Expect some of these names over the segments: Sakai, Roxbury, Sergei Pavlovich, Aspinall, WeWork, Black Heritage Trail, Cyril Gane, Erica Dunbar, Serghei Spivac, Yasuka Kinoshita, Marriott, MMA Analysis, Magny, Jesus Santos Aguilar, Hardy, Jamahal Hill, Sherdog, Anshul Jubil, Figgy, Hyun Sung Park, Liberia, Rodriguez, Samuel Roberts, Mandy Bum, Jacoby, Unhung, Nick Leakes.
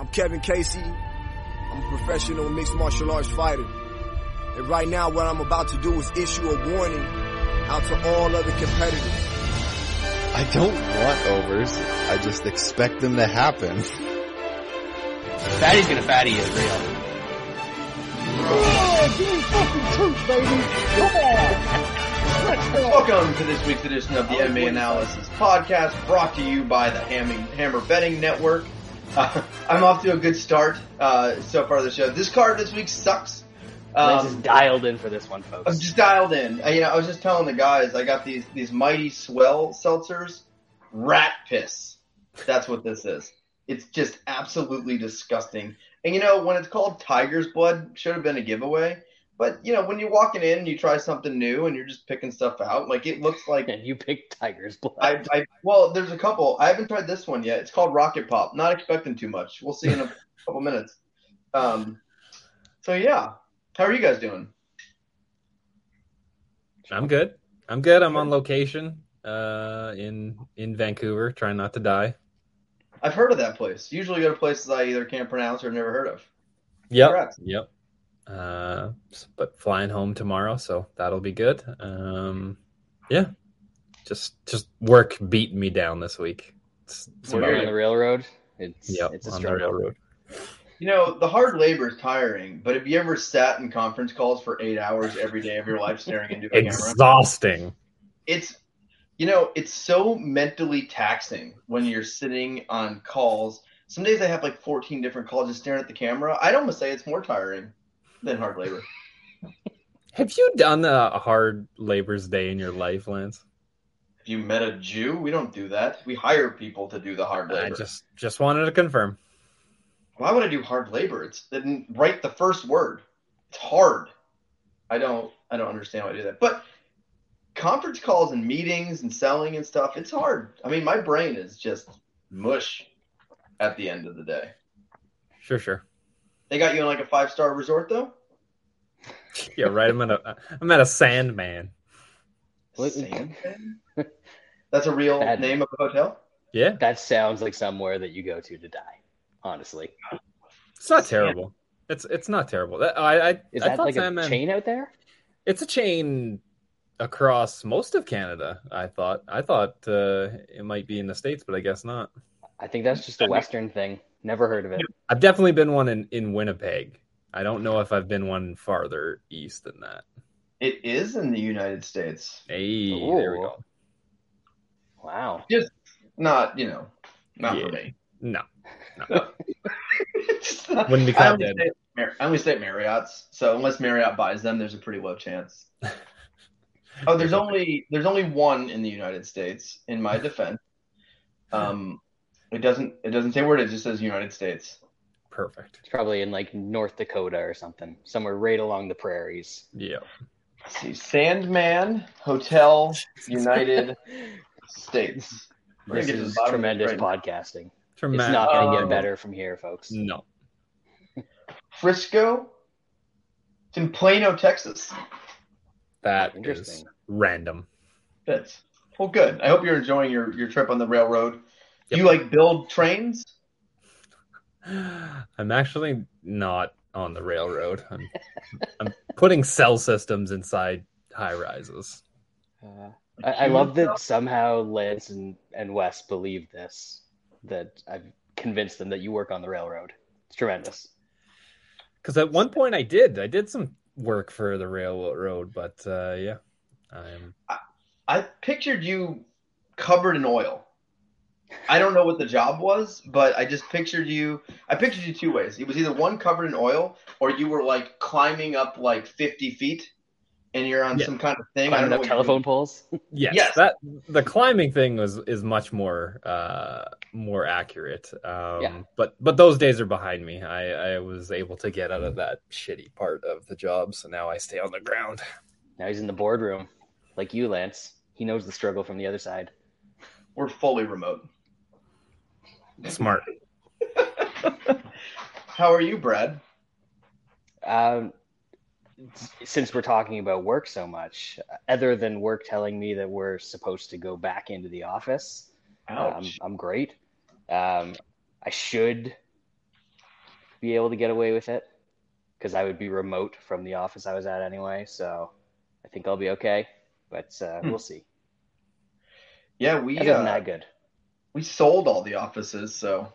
I'm Kevin Casey. I'm a professional mixed martial arts fighter. And right now what I'm about to do is issue a warning out to all other competitors. I don't want overs. I just expect them to happen. Fatty's gonna fatty is real. Oh, give me fucking truth, baby. Come on. Welcome to this week's edition of the MMA Analysis podcast, brought to you by the Hammer Betting Network. I'm off to a good start so far this show. This card this week sucks. I'm just dialed in for this one, folks. I'm just dialed in. I was just telling the guys I got these Mighty Swell seltzers. Rat piss. That's what this is. It's just absolutely disgusting. And when it's called Tiger's Blood, should have been a giveaway. But, when you're walking in and you try something new and you're just picking stuff out, like it looks like... And you picked Tiger's Blood. Well, there's a couple. I haven't tried this one yet. It's called Rocket Pop. Not expecting too much. We'll see in a couple minutes. So, yeah. How are you guys doing? I'm good. I'm on location in Vancouver, trying not to die. I've heard of that place. Usually there are places I either can't pronounce or never heard of. Yep. But flying home tomorrow, so that'll be good. Just work beat me down this week. We're on the railroad. It's a struggle. Railroad. The hard labor is tiring, but have you ever sat in conference calls for 8 hours every day of your life staring into a camera? Exhausting. It's so mentally taxing when you're sitting on calls. Some days I have 14 different calls just staring at the camera. I'd almost say it's more tiring than hard labor. Have you done a hard labor's day in your life, Lance? Have you met a Jew? We don't do that. We hire people to do the hard labor. I just wanted to confirm. Why would I do hard labor? It's right the first word. It's hard. I don't understand why I do that. But conference calls and meetings and selling and stuff, it's hard. I mean, my brain is just mush at the end of the day. Sure. They got you in a 5-star resort, though? Yeah, right. I'm at a Sandman. Sandman? That's a real name of a hotel? Yeah. That sounds like somewhere that you go to die, honestly. It's not terrible. It's not terrible. Is that like Sandman, a chain out there? It's a chain across most of Canada, I thought. I thought it might be in the States, but I guess not. I think that's just a Western thing. Never heard of it. I've definitely been one in Winnipeg. I don't know if I've been one farther east than that. It is in the United States. Hey, ooh. There we go. Wow. Just not, not for me. No. Wouldn't be caught dead. I only stay at Marriott's, so unless Marriott buys them, there's a pretty low chance. Oh, there's only one in the United States, in my defense. It doesn't say where it is. It just says United States. Perfect. It's probably in North Dakota or something. Somewhere right along the prairies. Yeah. Let's see. Sandman Hotel United States. This is tremendous podcasting. Tremendous. It's not going to get better from here, folks. No. Frisco? It's in Plano, Texas. That is random. That's well good. I hope you're enjoying your trip on the railroad. Yep. You build trains? I'm actually not on the railroad. I'm putting cell systems inside high rises. I love that somehow Lance and Wes believe this, that I've convinced them that you work on the railroad. It's tremendous. Because at one point I did some work for the railroad, but I pictured you covered in oil. I don't know what the job was, but I just pictured you. I pictured you two ways. It was either one covered in oil, or you were climbing up 50 feet, and you're on some kind of thing. I don't know. Telephone poles. Yes. That the climbing thing is much more accurate. But those days are behind me. I was able to get out of that shitty part of the job, so now I stay on the ground. Now he's in the boardroom, like you, Lance. He knows the struggle from the other side. We're fully remote. Smart. How are you, Brad? Since we're talking about work so much, other than work telling me that we're supposed to go back into the office, I'm great. I should be able to get away with it because I would be remote from the office I was at anyway. So I think I'll be okay, but we'll see. Yeah, we not good. We sold all the offices, so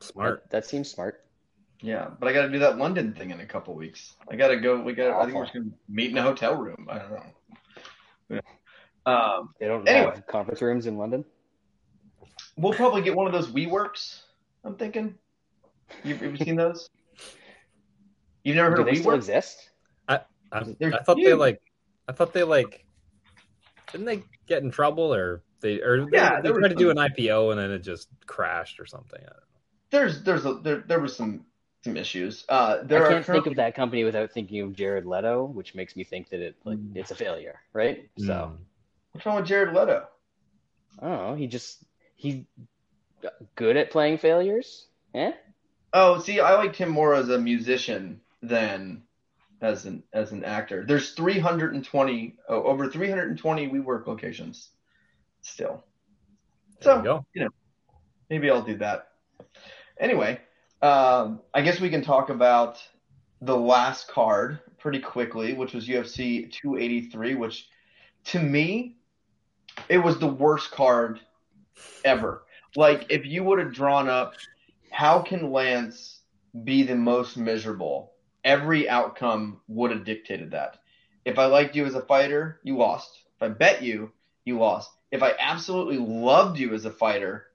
smart. That seems smart. Yeah, but I got to do that London thing in a couple weeks. I got to go. I think we're just gonna meet in a hotel room. I don't know. They don't have conference rooms in London. We'll probably get one of those WeWorks. I'm thinking. You've seen those? You've never heard of WeWork? Do they still exist? I thought they didn't they get in trouble they tried to do an IPO and then it just crashed or something. I don't know. There was some issues. I can't think of that company without thinking of Jared Leto, which makes me think that it's a failure, right? Mm. So what's wrong with Jared Leto? I don't know. He's good at playing failures. Yeah. Oh, see, I liked him more as a musician than as an actor. There's 320 over 320 WeWork locations still. So maybe I'll do that. Anyway, I guess we can talk about the last card pretty quickly, which was UFC 283, which to me, it was the worst card ever. Like, if you would have drawn up, how can Lance be the most miserable? Every outcome would have dictated that. If I liked you as a fighter, you lost. If I bet you, you lost. If I absolutely loved you as a fighter,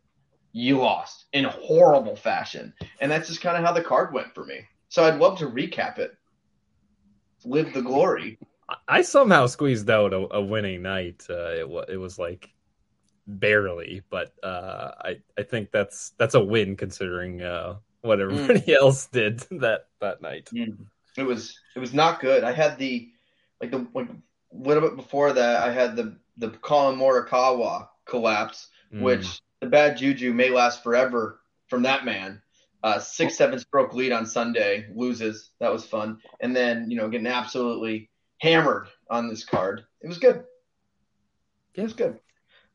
you lost in a horrible fashion. And that's just kind of how the card went for me. So I'd love to recap it. Live the glory. I somehow squeezed out a winning night. It was like barely, but I think that's a win considering what everybody else did that night. Mm. It was not good. I had a little bit before that, I had the Colin Morikawa collapse, which the bad juju may last forever from that man. 6-7 stroke lead on Sunday, loses. That was fun. And then, getting absolutely hammered on this card. It was good. It was good.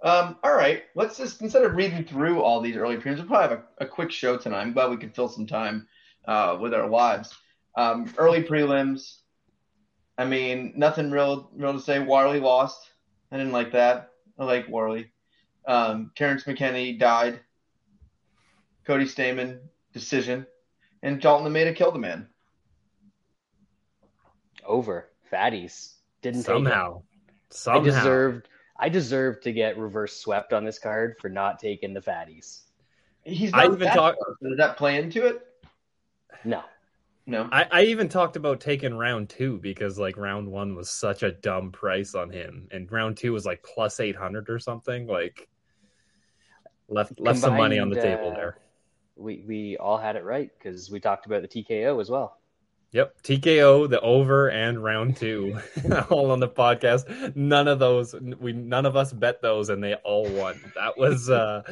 All right. Let's just, instead of reading through all these early prelims, we'll probably have a quick show tonight. I'm glad we could fill some time with our lives. Early prelims. I mean, nothing real to say. Warlley lost. I didn't like that. I like Warlley. Terrence McKinney died. Cody Stamen, decision. And Dalton Almeida killed the man. Over. Fatties. Didn't somehow. Take it. Somehow. I deserved to get reverse swept on this card for not taking the fatties. He's not does that play into it? No. No. I even talked about taking round two because round one was such a dumb price on him. And round two was plus 800 or something. Left some money on the table there. We all had it right because we talked about the TKO as well. Yep, TKO, the over, and round two, all on the podcast. None of us bet those, and they all won. That was a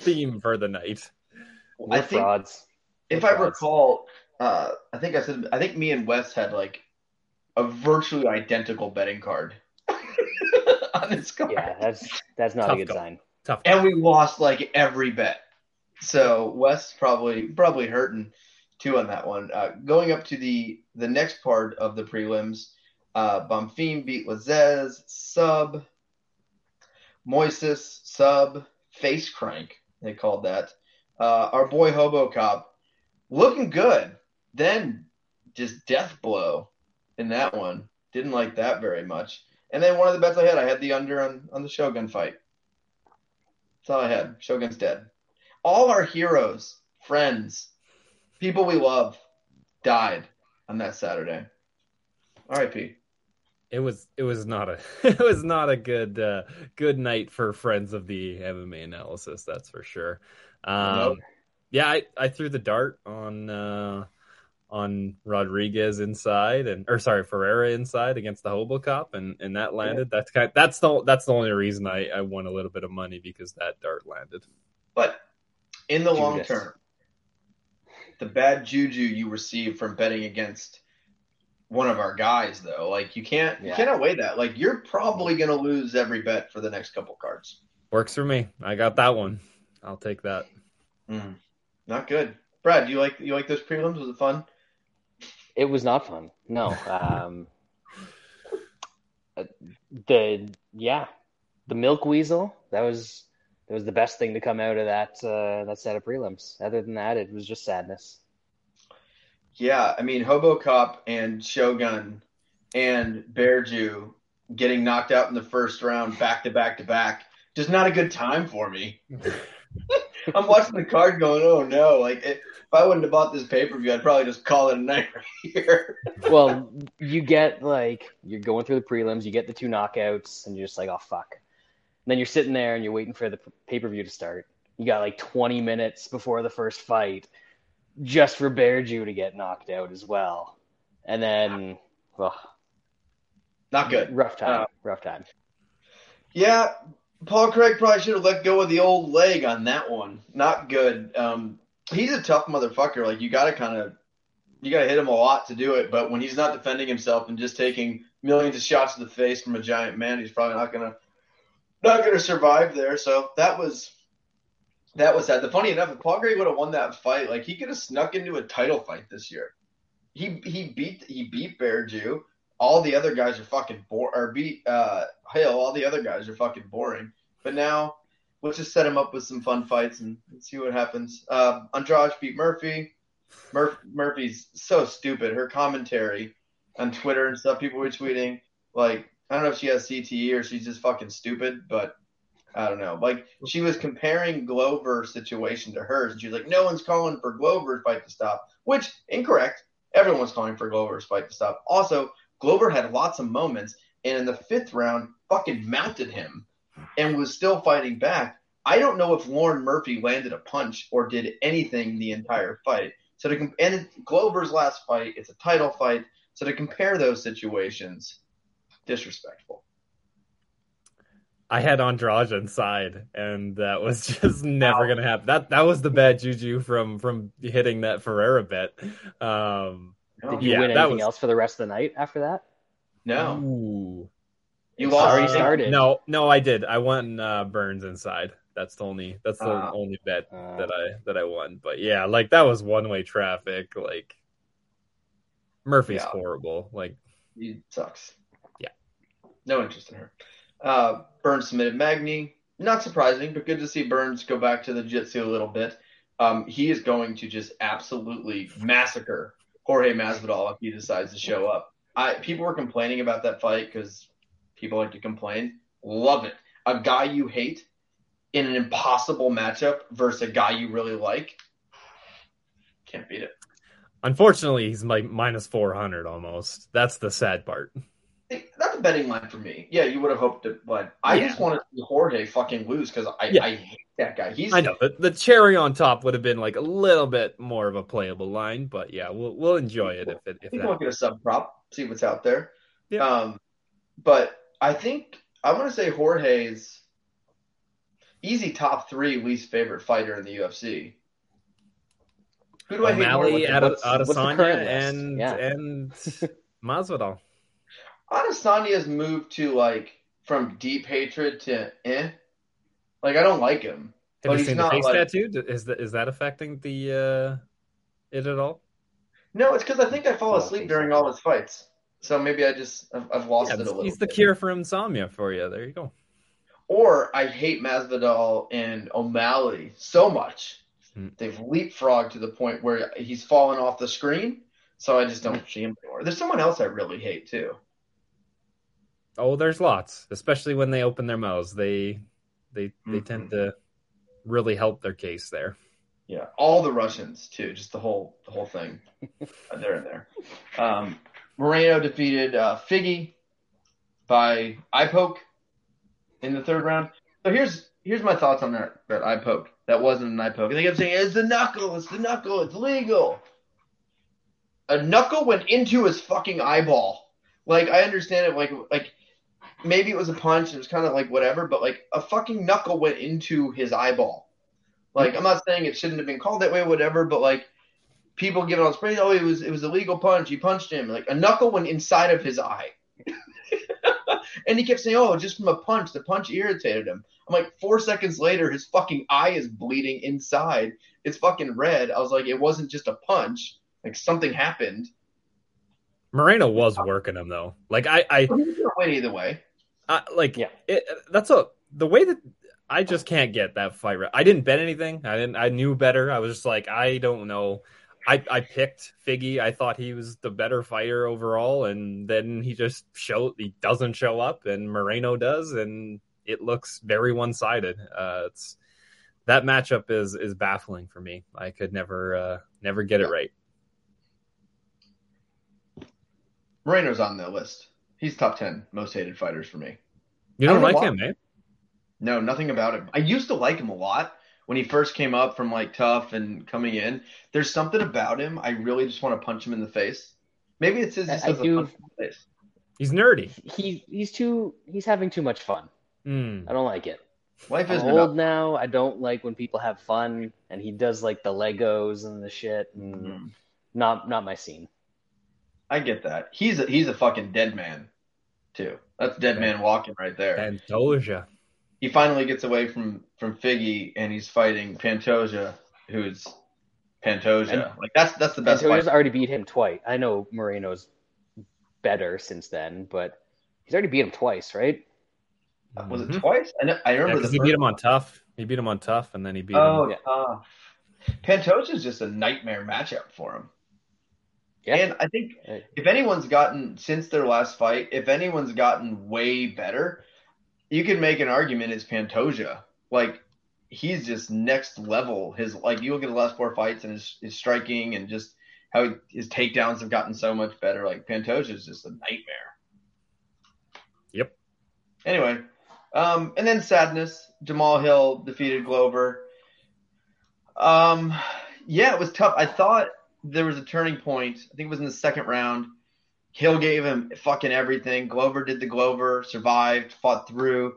theme for the night. We're frauds. I recall, I think me and Wes had a virtually identical betting card on this card. Yeah, that's not tough a good sign. Tough. And we lost every bet. So Wes probably hurting too on that one. Going up to the next part of the prelims, Bonfim beat Lazez, sub. Moises, sub. Face crank, they called that. Our boy Hobo Cop, looking good. Then just death blow in that one. Didn't like that very much. And then one of the bets I had the under on the Shogun fight. That's all I had. Shogun's dead. All our heroes, friends, people we love died on that Saturday. R.I.P. It was not a good night for friends of the MMA analysis. That's for sure. Nope. Yeah, I threw the dart on Rodriguez inside Ferreira inside against the Hobo Cop and that landed. Yeah. That's the only reason I won a little bit of money because that dart landed. But in the Judas. Long term, the bad juju you receive from betting against one of our guys, though, you can't outweigh that. You're probably going to lose every bet for the next couple cards. Works for me. I got that one. I'll take that. Mm. Not good. Brad, do you like those prelims? Was it fun? It was not fun. No. The milk weasel, that was the best thing to come out of that set of prelims. Other than that, it was just sadness. Yeah, I mean, Hobo Cop and Shogun and Bear Jew getting knocked out in the first round back to back, just not a good time for me. I'm watching the card going, oh no, if I wouldn't have bought this pay-per-view, I'd probably just call it a night right here. Well, you get you're going through the prelims, you get the two knockouts, and you're just like, oh fuck. And then you're sitting there and you're waiting for the pay-per-view to start. You got 20 minutes before the first fight just for Bear Jew to get knocked out as well. And then, not good. Rough time. Yeah, Paul Craig probably should have let go of the old leg on that one. Not good. He's a tough motherfucker. You gotta hit him a lot to do it. But when he's not defending himself and just taking millions of shots to the face from a giant man, he's probably not gonna survive there. So that was sad. The funny enough, if Paul Craig would have won that fight, he could have snuck into a title fight this year. He beat Bear Jew. All the other guys are fucking boring. Or beat Hill. All the other guys are fucking boring. But now, let's just set him up with some fun fights and see what happens. Andrade beat Murphy. Murphy's so stupid. Her commentary on Twitter and stuff, people were tweeting. I don't know if she has CTE or she's just fucking stupid, but I don't know. She was comparing Glover's situation to hers. And she was like, no one's calling for Glover's fight to stop. Which, incorrect. Everyone's calling for Glover's fight to stop. Also, Glover had lots of moments, and in the fifth round, fucking mounted him and was still fighting back. I don't know if Lauren Murphy landed a punch or did anything the entire fight. So Glover's last fight, it's a title fight. So to compare those situations, disrespectful. I had Andrade inside, and that was just never going to happen. That was the bad juju from hitting that Ferreira bet. Did you win anything else for the rest of the night after that? No. Ooh. You already started. No, I did. I won Burns inside. That's the only bet that I won. But yeah, that was one-way traffic. Murphy's horrible. He sucks. Yeah. No interest in her. Burns submitted Magny. Not surprising, but good to see Burns go back to the jiu-jitsu a little bit. He is going to just absolutely massacre Jorge Masvidal if he decides to show up. People were complaining about that fight because people like to complain. Love it. A guy you hate in an impossible matchup versus a guy you really like. Can't beat it. Unfortunately, he's minus 400 almost. That's the sad part. That's a betting line for me. Yeah, you would have hoped it, but I just want to see Jorge fucking lose because I hate that guy. I know the cherry on top would have been a little bit more of a playable line, but yeah, we'll enjoy it if it. If we will get a sub prop, see what's out there. Yeah. But I think I want to say Jorge's easy top three least favorite fighter in the UFC. Who do O'Malley, I hate more? Adesanya and Masvidal. Adesanya's moved to from deep hatred to eh. I don't like him. Have you seen the face tattoo? Is that affecting the it at all? No, it's because I think I fall asleep during all his fights. So maybe I've lost it a little. He's the cure for insomnia for you. There you go. Or I hate Masvidal and O'Malley so much. They've leapfrogged to the point where he's fallen off the screen. So I just don't see him anymore. There's someone else I really hate too. Oh, there's lots, especially when they open their mouths. They tend to really help their case there. Yeah, all the Russians too, just the whole thing. They're in there. Moreno defeated Figgy by eye poke in the third round. So here's my thoughts on that eye poke. That wasn't an eye poke. They kept saying it's the knuckle, it's legal. A knuckle went into his fucking eyeball. I understand it. Maybe it was a punch. It was kind of whatever, but a fucking knuckle went into his eyeball. I'm not saying it shouldn't have been called that way or whatever, but people give it on spray. Oh, it was a legal punch. He punched him. A knuckle went inside of his eye. And he kept saying, oh, just from a punch. The punch irritated him. I'm like, 4 seconds later, his fucking eye is bleeding inside. It's fucking red. I was like, it wasn't just a punch. Like, something happened. Moreno was working him, though. Like, I win either way. Like, yeah, that's the way that I just can't get that fight. I didn't bet anything. I knew better. I was just like, I don't know. I picked Figgy. I thought he was the better fighter overall, and then he doesn't show up, and Moreno does, and it looks very one-sided. That matchup is baffling for me. I could never get it right. Moreno's on the list. He's top 10 most hated fighters for me. You don't like him, man? No, nothing about him. I used to like him a lot when he first came up from like tough and coming in. There's something about him. I really just want to punch him in the face. Maybe it's his. Just doesn't punch him in the face. He's nerdy. He's having too much fun. I don't like it. Life is old now. I don't like when people have fun, and he does like the Legos and the shit. And Not my scene. I get that. He's a fucking dead man, too. That's dead man walking right there. Pantoja. He finally gets away from Figgy, and he's fighting Pantoja, who's Pantoja. And like that's the best. Pantoja's already beat him twice. I know Moreno's better since then, but he's already beat him twice, right? Was it twice? I remember because he beat him on tough. He beat him on tough, and then he beat him. Oh, yeah. Pantoja's just a nightmare matchup for him. Yeah. And I think if anyone's gotten, since their last fight, if anyone's gotten way better, you could make an argument it's Pantoja. Like, he's just next level. His, like, you look at the last four fights and his striking and just how his takedowns have gotten so much better. Like, Pantoja's just a nightmare. Yep. Anyway, and then sadness. Jamahal Hill defeated Glover. It was tough. I thought there was a turning point. I think it was in the second round. Hill gave him fucking everything. Glover did the Glover, survived, fought through,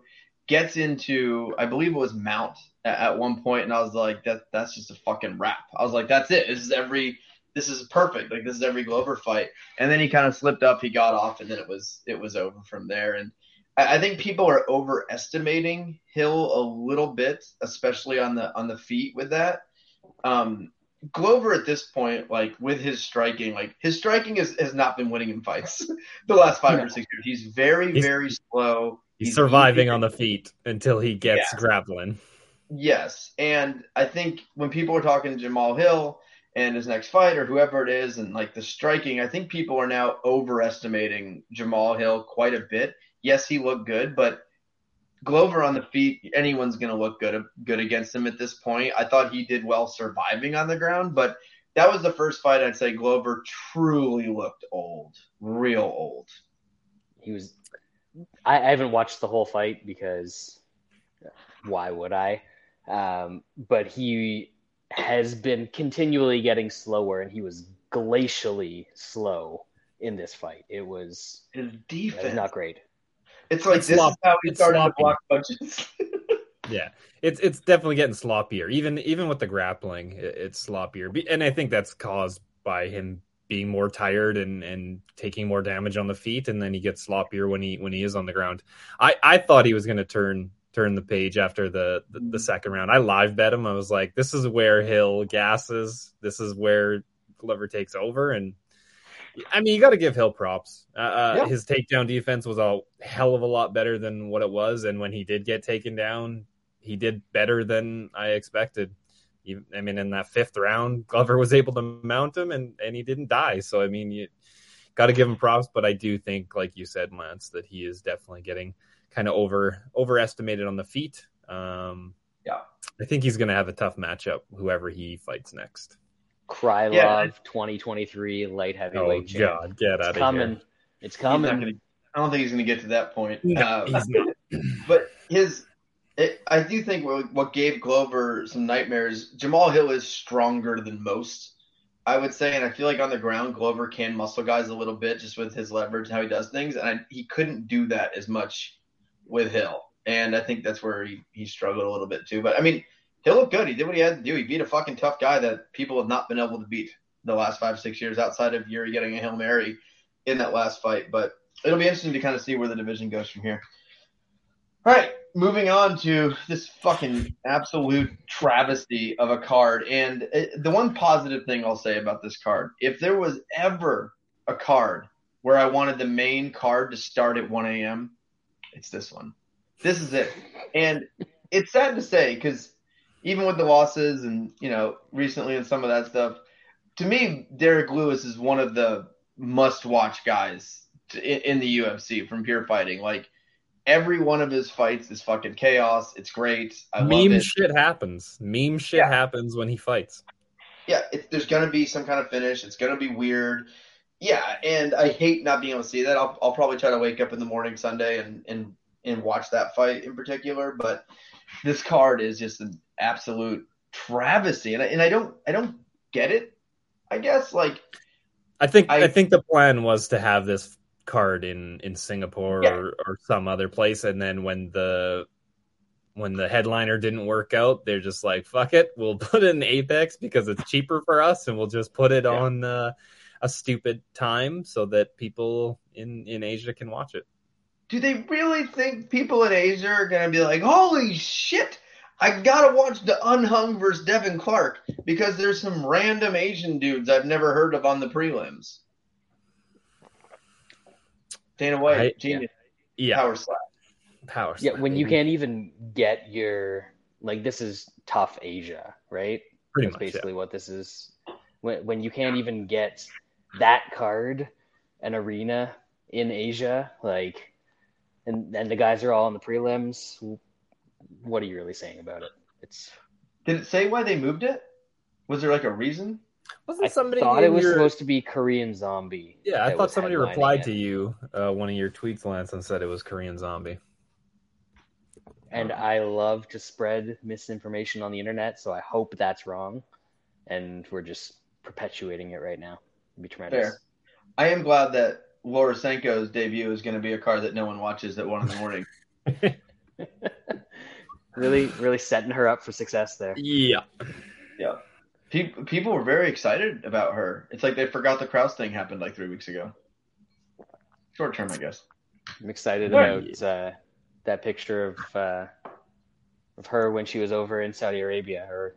gets into, I believe it was Mount at one point, and I was like, that's just a fucking wrap. I was like, that's it. This is perfect. Like, this is every Glover fight. And then he kind of slipped up, he got off, and then it was over from there. And I think people are overestimating Hill a little bit, especially on the feet with that. Glover at this point, like with his striking, has not been winning in fights the last 5 or 6 years. He's very slow. He's surviving on the feet until he gets grappling. Yes. And I think when people are talking to Jamahal Hill and his next fight or whoever it is and like the striking, I think people are now overestimating Jamahal Hill quite a bit. Yes, he looked good, but Glover on the feet, anyone's going to look good against him at this point. I thought he did well surviving on the ground, but that was the first fight I'd say Glover truly looked old, real old. He was. I haven't watched the whole fight because why would I? But he has been continually getting slower, and he was glacially slow in this fight. It was his defense. It was not great. It's like it's this sloppy. Is how we started to block punches. Yeah, it's definitely getting sloppier. Even with the grappling, it's sloppier. And I think that's caused by him being more tired and taking more damage on the feet, and then he gets sloppier when he is on the ground. I thought he was going to turn the page after the second round. I live bet him. I was like, this is where Hill gasses. This is where Glover takes over, and I mean, you got to give Hill props. His takedown defense was a hell of a lot better than what it was, and when he did get taken down, he did better than I expected. I mean, in that fifth round, Glover was able to mount him, and he didn't die. So, I mean, you got to give him props, but I do think, like you said, Lance, that he is definitely getting kind of overestimated on the feet. I think he's going to have a tough matchup, whoever he fights next. Krylov 2023 light heavyweight champion. Oh, God, get out of here. It's coming. I don't think he's going to get to that point. No, he's not. But I do think what gave Glover some nightmares, Jamahal Hill is stronger than most, I would say. And I feel like on the ground, Glover can muscle guys a little bit just with his leverage and how he does things. And he couldn't do that as much with Hill. And I think that's where he struggled a little bit too. But, I mean, Hill looked good. He did what he had to do. He beat a fucking tough guy that people have not been able to beat the last 5, 6 years outside of Yuri getting a Hail Mary in that last fight. But it'll be interesting to kind of see where the division goes from here. All right, moving on to this fucking absolute travesty of a card. And the one positive thing I'll say about this card, if there was ever a card where I wanted the main card to start at 1 a.m., it's this one. This is it. And it's sad to say because even with the losses and, you know, recently and some of that stuff, to me, Derek Lewis is one of the must-watch guys in the UFC from Pure Fighting. Like, every one of his fights is fucking chaos. It's great. I love it. Meme shit happens. Meme shit happens when he fights. Yeah, there's going to be some kind of finish. It's going to be weird. Yeah, and I hate not being able to see that. I'll probably try to wake up in the morning Sunday and watch that fight in particular. But this card is just an absolute travesty, and I don't get it. I guess like I think the plan was to have this card in Singapore or some other place, and then when the headliner didn't work out, they're just like, fuck it, we'll put it in Apex because it's cheaper for us, and we'll just put it on a stupid time so that people in Asia can watch it. Do they really think people in Asia are gonna be like, holy shit, I gotta watch the Unhung versus Devin Clark because there's some random Asian dudes I've never heard of on the prelims? Dana White, genius. Yeah. Power slap. Yeah, when you can't even get your, like, this is tough Asia, right? Pretty much, basically what this is. When you can't even get that card, an arena in Asia, like, and the guys are all on the prelims. What are you really saying about it? Did it say why they moved it? Was there like a reason? I thought it was supposed to be Korean Zombie. Yeah, I thought somebody replied to you one of your tweets, Lance, and said it was Korean Zombie. And I love to spread misinformation on the internet, so I hope that's wrong. And we're just perpetuating it right now. It'd be tremendous. Fair. I am glad that Lorosenko's debut is going to be a card that no one watches at 1 a.m. Really, really setting her up for success there. Yeah. Yeah. People were very excited about her. It's like they forgot the Krause thing happened like 3 weeks ago. Short term, I guess. I'm excited about that picture of her when she was over in Saudi Arabia or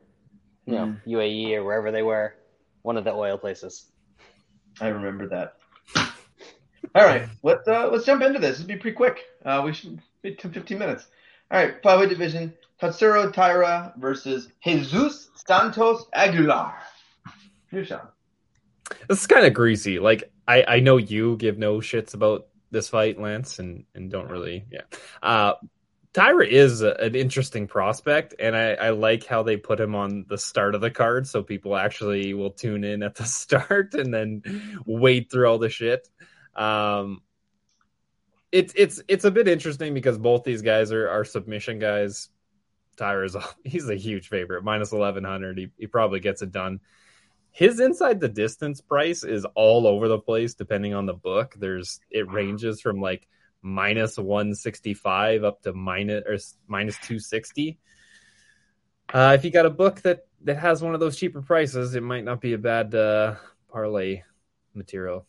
UAE or wherever they were. One of the oil places. I remember that. All right. Let's jump into this. It'll be pretty quick. We should be 10-15 minutes. All right, flyweight division, Tatsuro Taira versus Jesus Santos Aguilar. New shot. This is kind of greasy. Like, I know you give no shits about this fight, Lance, and don't really, Taira is an interesting prospect, and I like how they put him on the start of the card, so people actually will tune in at the start and then wade through all the shit. It's a bit interesting because both these guys are submission guys. Tyra's he's a huge favorite, minus 1,100. He probably gets it done. His inside the distance price is all over the place depending on the book. It ranges from like minus 165 up to minus 260. If you got a book that has one of those cheaper prices, it might not be a bad parlay material.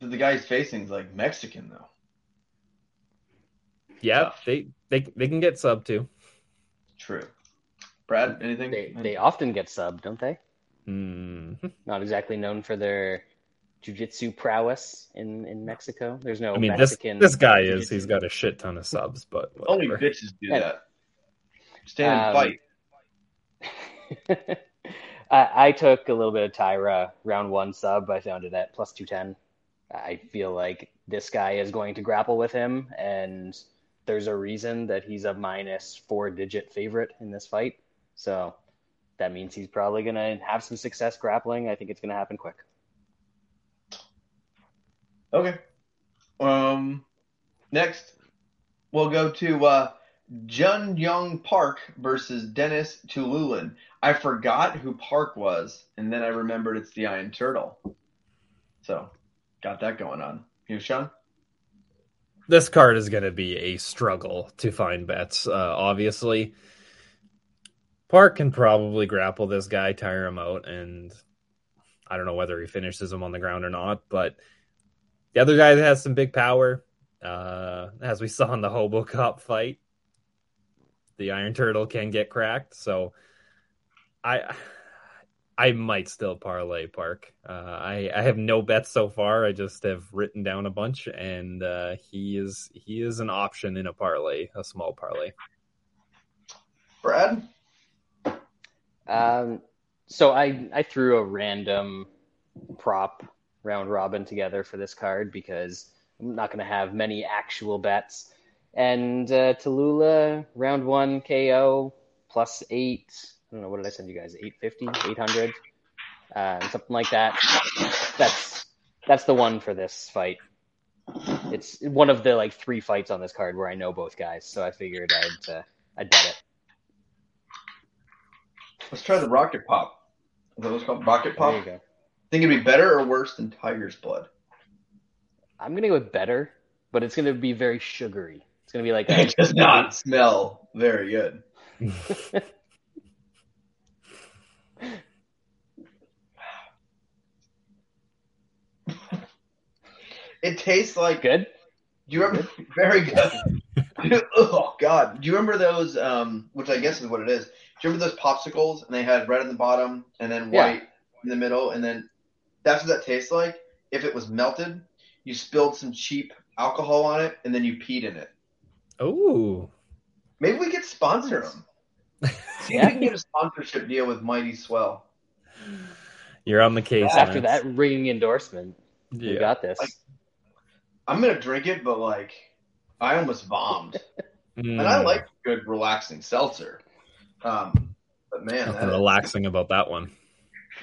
The guy he's facing is like Mexican, though. Yeah, they can get subbed too. True. Brad, anything? They often get subbed, don't they? Mm-hmm. Not exactly known for their jiu-jitsu prowess in Mexico. There's no. I mean, Mexican this guy jiu-jitsu. He's got a shit ton of subs, but whatever. Only bitches do that. Stand and fight. I took a little bit of Tyra round one sub. I found it at plus 210. I feel like this guy is going to grapple with him, and there's a reason that he's a minus 4-digit favorite in this fight. So that means he's probably going to have some success grappling. I think it's going to happen quick. Okay. Next, we'll go to Jun Young Park versus Dennis Tululin. I forgot who Park was, and then I remembered it's the Iron Turtle. So... got that going on. You, Sean? This card is going to be a struggle to find bets, obviously. Park can probably grapple this guy, tire him out, and I don't know whether he finishes him on the ground or not, but The other guy that has some big power, as we saw in the Hobo Cop fight, the Iron Turtle can get cracked. So I might still parlay Park. I have no bets so far. I just have written down a bunch, and he is an option in a parlay, a small parlay. Brad? So I threw a random prop round robin together for this card because I'm not going to have many actual bets. And Tallulah, round one KO, +8. I don't know, what did I send you guys? 850, 800, something like that. That's the one for this fight. It's one of the like three fights on this card where I know both guys, so I figured I'd bet it. Let's try the Rocket Pop. Is that what it's called? Rocket Pop? There you go. Think it'd be better or worse than Tiger's Blood? I'm going to go with better, but it's going to be very sugary. It's going to be like... It does not smell very good. It tastes like... Good? Do you remember... Good? Very good. Oh, God. Do you remember those, which I guess is what it is, do you remember those popsicles, and they had red on the bottom and then white in the middle, and then that's what that tastes like? If it was melted, you spilled some cheap alcohol on it, and then you peed in it. Oh. Maybe we could sponsor them. See if we can get a sponsorship deal with Mighty Swell. You're on the case. After that ringing endorsement, you got this. Like, I'm going to drink it, but like I almost vommed. And I like good relaxing seltzer. But man, that's relaxing about that one.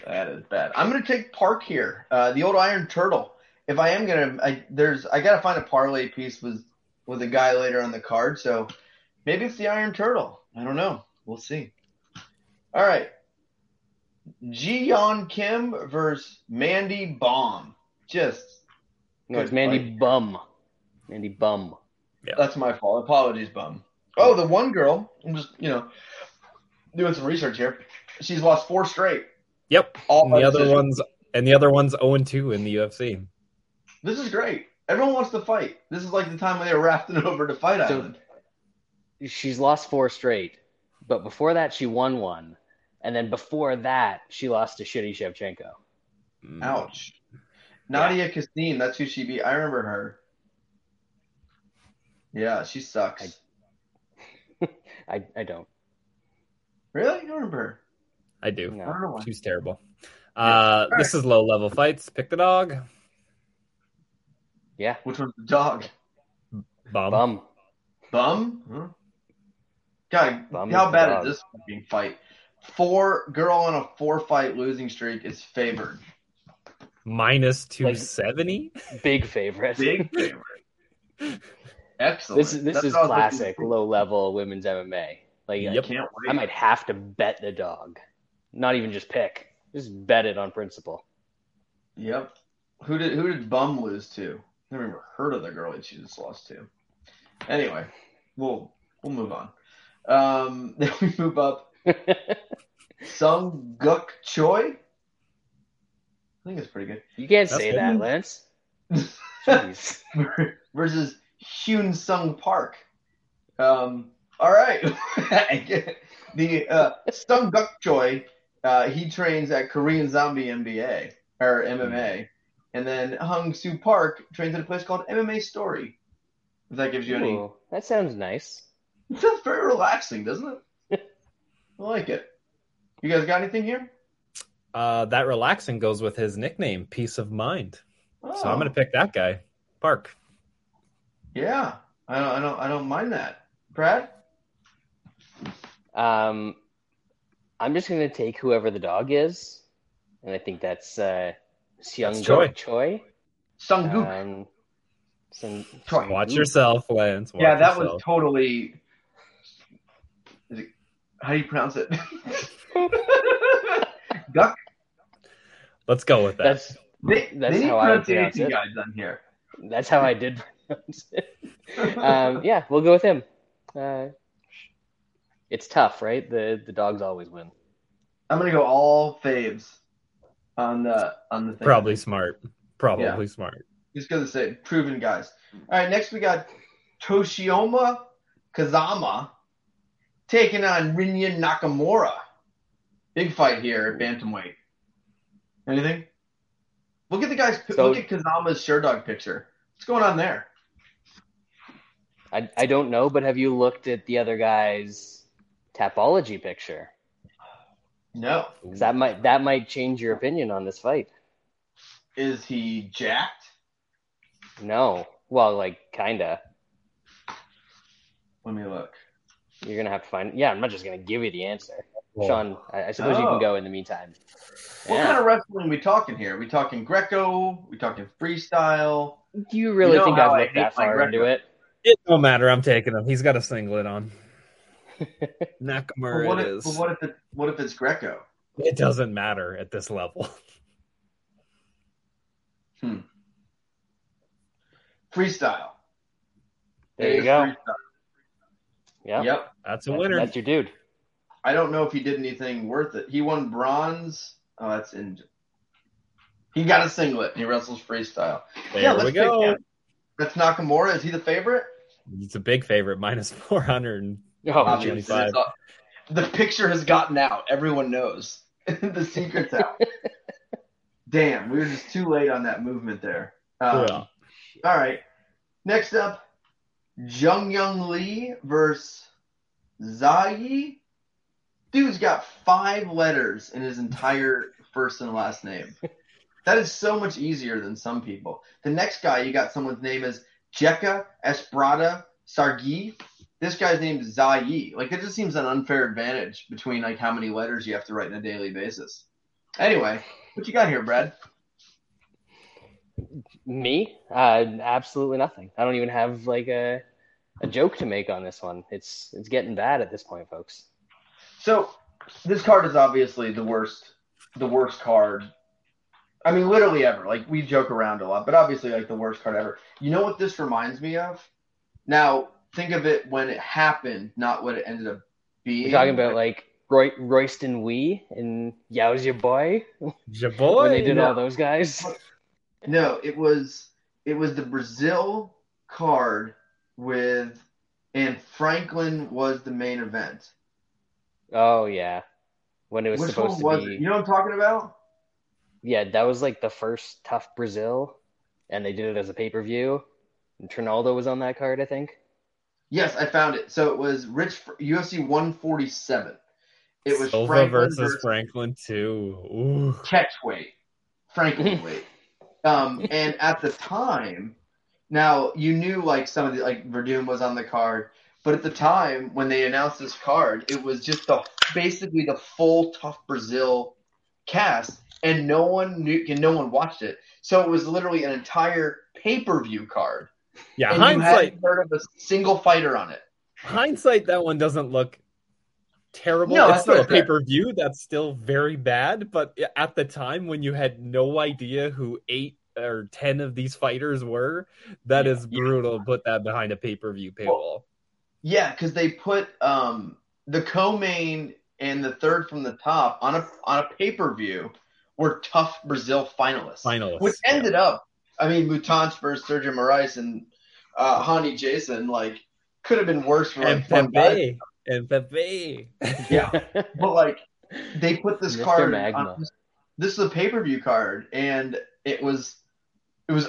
That is bad. I'm going to take Park here. The old Iron Turtle. If I am going to, I got to find a parlay piece with a guy later on the card. So maybe it's the Iron Turtle. I don't know. We'll see. All right. Ji-Yeon Kim versus Mandy Bum. It's Mandy Bum. Mandy Bum. Yeah. That's my fault. Apologies, Bum. Oh, the one girl. I'm just, doing some research here. She's lost 4 straight. Yep. And the other one's 0-2 in the UFC. This is great. Everyone wants to fight. This is like the time when they were rafting over to Fight Island. She's lost 4 straight, but before that she won one, and then before that she lost to shitty Shevchenko. Ouch. Nadia Kassim, that's who she beat. I remember her. Yeah, she sucks. I don't. Really? You don't remember her? I do. No. I don't know why. She's terrible. Right. This is low-level fights. Pick the dog. Yeah. Which one's the dog? Bum. Bum? Huh? God, Bum how bad is this fucking fight? 4 girl on a 4-fight losing streak is favored. -270? Big favorite. Big favorite. Excellent. This is classic low-level women's MMA. Like, yep. I might have to bet the dog. Not even just pick. Just bet it on principle. Yep. Who did Bum lose to? I never even heard of the girl that she just lost to. Anyway, we'll move on. Then we move up. Sung Guk Choi. I think it's pretty good. You can't say that, Lance. Jeez. Versus Hyun Sung Park. All right. The Sung Guk Choi, he trains at Korean Zombie MBA, or MMA. And then Hung Soo Park trains at a place called MMA Story. If that gives you any... That sounds nice. It sounds very relaxing, doesn't it? I like it. You guys got anything here? That relaxing goes with his nickname, Peace of Mind. Oh. So I'm going to pick that guy, Park. Yeah, I don't mind that. Brad? I'm just going to take whoever the dog is, and I think that's Seung-Guk Choi. Seung-Guk. Watch yourself, Lance. Yeah, that was totally... How do you pronounce it? Guk? Let's go with that. That's how I pronounce it. Guys on here. That's how I did pronounce it. Yeah, we'll go with him. It's tough, right? The dogs always win. I'm gonna go all faves on the thing. Probably smart. He's good to say. Proven guys. All right, next we got Toshiyama Kazama taking on Rinya Nakamura. Big fight here at bantamweight. Anything? Look at the guys. Look at Kazama's Sherdog picture. What's going on there? I don't know, but have you looked at the other guy's Tapology picture? No. That might change your opinion on this fight. Is he jacked? No. Well, like, kinda. Let me look. You're going to have to find – yeah, I'm not just going to give you the answer. Well, Sean, I suppose you can go in the meantime. What kind of wrestling are we talking here? Are we talking Greco? Are we talking freestyle? Do you really think I've looked that far into it? It don't matter. I'm taking him. He's got a singlet on. Nakamura What if it's Greco? It doesn't matter at this level. Freestyle. There you go. Freestyle. Yep. That's a winner. That's your dude. I don't know if he did anything worth it. He won bronze. Oh, that's in. He got a singlet and he wrestles freestyle. There we go. That's Nakamura. Is he the favorite? He's a big favorite, minus 400. Oh, the picture has gotten out. Everyone knows. The secret's out. Damn, we were just too late on that movement there. All right. Next up, Jung Young Lee versus Zayi. Dude's got 5 letters in his entire first and last name. That is so much easier than some people. The next guy, you got someone's name is Jekka Esprada Sargi. This guy's name is Zayi. Like, it just seems an unfair advantage between, like, how many letters you have to write on a daily basis. Anyway, what you got here, Brad? Me? Absolutely nothing. I don't even have, like, a joke to make on this one. It's getting bad at this point, folks. So this card is obviously the worst card. I mean, literally ever. Like, we joke around a lot, but obviously, like, the worst card ever. You know what this reminds me of? Now, think of it when it happened, not what it ended up being. You're talking about, like, Royston Wee and Yow's Your Boy? Your Boy? When they did all those guys? No, it was the Brazil card with – and Franklin was the main event. Oh, yeah. When it was supposed to be – you know what I'm talking about? Yeah, that was, like, the first Tough Brazil, and they did it as a pay-per-view. And Trinaldo was on that card, I think. Yes, I found it. So it was UFC 147. It was Silva Franklin versus Franklin 2. Catch weight. Franklin weight. And at the time, now, you knew, like, some of the – like, Verdun was on the card. But at the time, when they announced this card, it was just basically the full Tough Brazil cast. And no one knew, and no one watched it. So it was literally an entire pay-per-view card. Yeah, and hindsight. You hadn't heard of a single fighter on it. Hindsight, that one doesn't look terrible. No, it's still a pay-per-view. That's still very bad. But at the time, when you had no idea who 8 or 10 of these fighters were, that is brutal to put that behind a pay-per-view paywall. Yeah, because they put the co-main and the third from the top on a pay-per-view. Were Tough Brazil finalists. Which ended up, I mean, Mutante versus Sergio Moraes and Hani Jason, like, could have been worse for, like, Pepe. Yeah. But, like, they put this card on, this is a pay-per-view card, and it was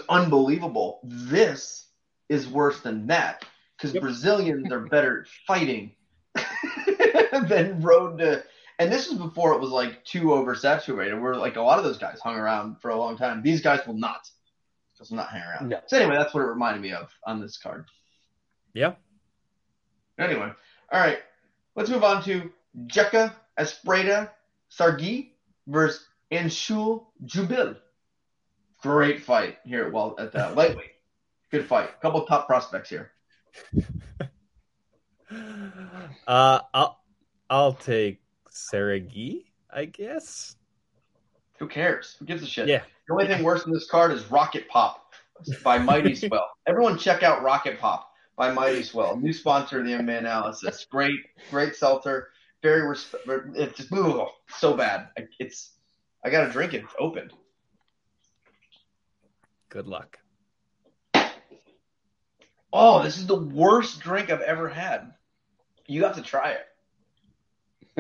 unbelievable. This is worse than that, because Brazilians are better at fighting than road to... And this is before it was, like, too oversaturated, where, like, a lot of those guys hung around for a long time. These guys will not. Just not hang around. No. So, anyway, that's what it reminded me of on this card. Yeah. Anyway. All right. Let's move on to Jekka Esprada Sargi versus Anshul Jubil. Great fight here at that lightweight. Good fight. A couple top prospects here. I'll take... Serghei, I guess. Who cares? Who gives a shit? Yeah. The only thing worse than this card is Rocket Pop by Mighty Swell. Everyone check out Rocket Pop by Mighty Swell. New sponsor of the MMA Analysis. Great seltzer. Very it's just so bad. I gotta drink it. It's open. Good luck. oh, this is the worst drink I've ever had. You have to try it.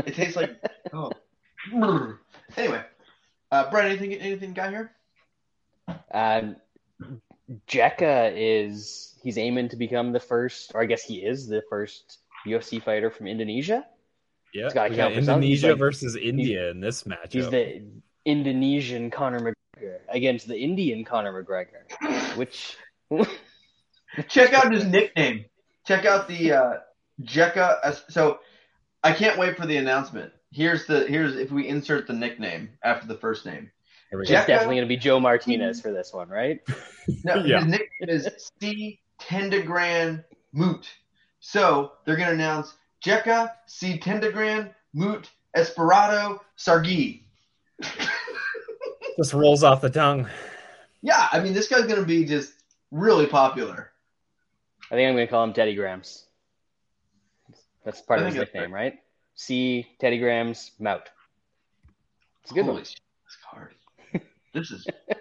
It tastes like, oh. Anyway, Brett, anything got here? Jekka he's aiming to become the first, or I guess he is the first UFC fighter from Indonesia. Yeah, Indonesia versus India in this matchup. He's the Indonesian Conor McGregor against the Indian Conor McGregor, which... Check out his nickname. Check out the Jekka. So I can't wait for the announcement. Here's if we insert the nickname after the first name. It's definitely going to be Joe Martinez for this one, right? No, yeah. His nickname is C. Tendagran Moot. So they're going to announce Jekka C. Tendagran Moot Esperado Serghei. Just rolls off the tongue. Yeah, I mean, this guy's going to be just really popular. I think I'm going to call him Teddy Grams. That's part of his nickname, right? C. Teddy Grams Mout. It's a good one. This card. This is bad.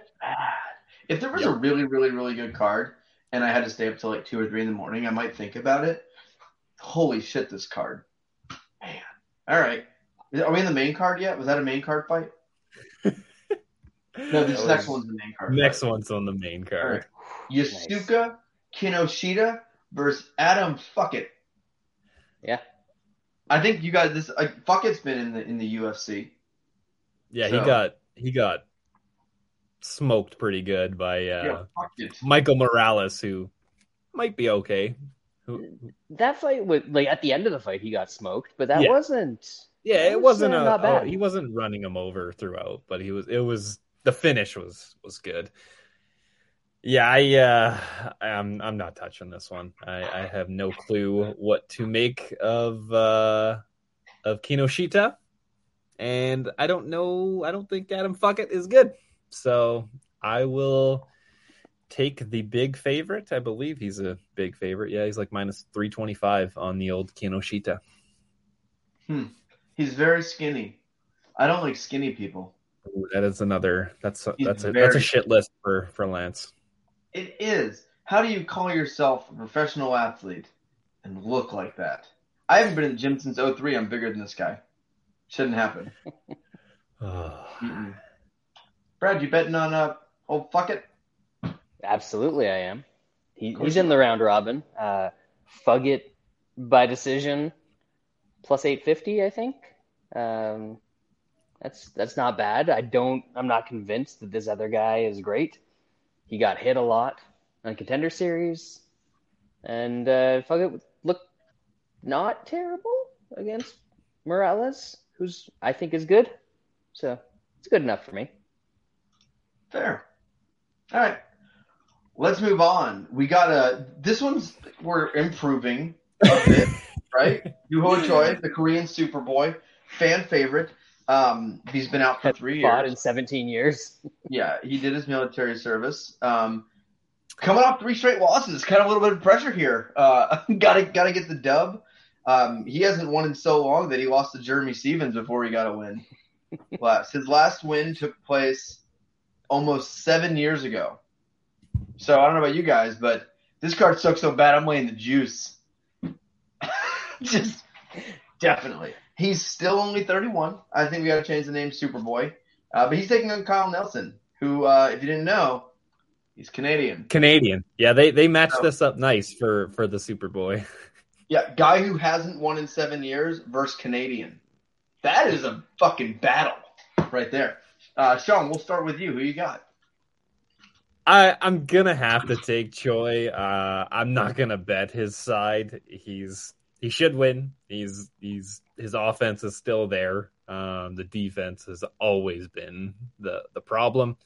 If there was a really, really, really good card and I had to stay up till like 2 or 3 in the morning, I might think about it. Holy shit, this card. Man. All right. Are we in the main card yet? Was that a main card fight? No, this next one's the main card. Next one's on the main card. Right. Yasuka Kinoshita versus Adam Fuckett. Yeah. I think you guys Fuckett's been in the UFC. Yeah, so. He got smoked pretty good by Michael Morales, who might be okay. That fight was at the end of the fight he got smoked, but that wasn't. Yeah, it wasn't not bad. He wasn't running him over throughout, but the finish was good. Yeah, I'm not touching this one. I have no clue what to make of Kinoshita, and I don't know. I don't think Adam Fuckett is good, so I will take the big favorite. I believe he's a big favorite. Yeah, he's like minus -325 on the old Kinoshita. He's very skinny. I don't like skinny people. Ooh, that is another. That's a shit list for Lance. It is. How do you call yourself a professional athlete and look like that? I haven't been in the gym since 2003. I'm bigger than this guy. Shouldn't happen. Brad, you betting on old Fuckett? Absolutely, I am. He's in the round robin. Fuckett by decision, plus +850. I think that's not bad. I'm not convinced that this other guy is great. He got hit a lot on Contender Series, and Fuckett looked not terrible against Morales, who's I think is good. So it's good enough for me. Fair. All right, let's move on. We got we're improving a bit, right? Yuho Choi, the Korean Superboy, fan favorite. He's been out for 3 years. Fought in 17 years. Yeah, he did his military service. Coming off 3 straight losses, kind of a little bit of pressure here. Gotta get the dub. He hasn't won in so long that he lost to Jeremy Stevens before he got a win. His last win took place almost 7 years ago. So I don't know about you guys, but this card sucks so bad I'm laying the juice. Just definitely. He's still only 31. I think we got to change the name Superboy. But he's taking on Kyle Nelson, who, if you didn't know, he's Canadian. Yeah, they matched this up nice for the Superboy. Yeah, guy who hasn't won in 7 years versus Canadian. That is a fucking battle right there. Sean, we'll start with you. Who you got? I'm going to have to take Choi. I'm not going to bet his side. He should win. His offense is still there. The defense has always been the problem.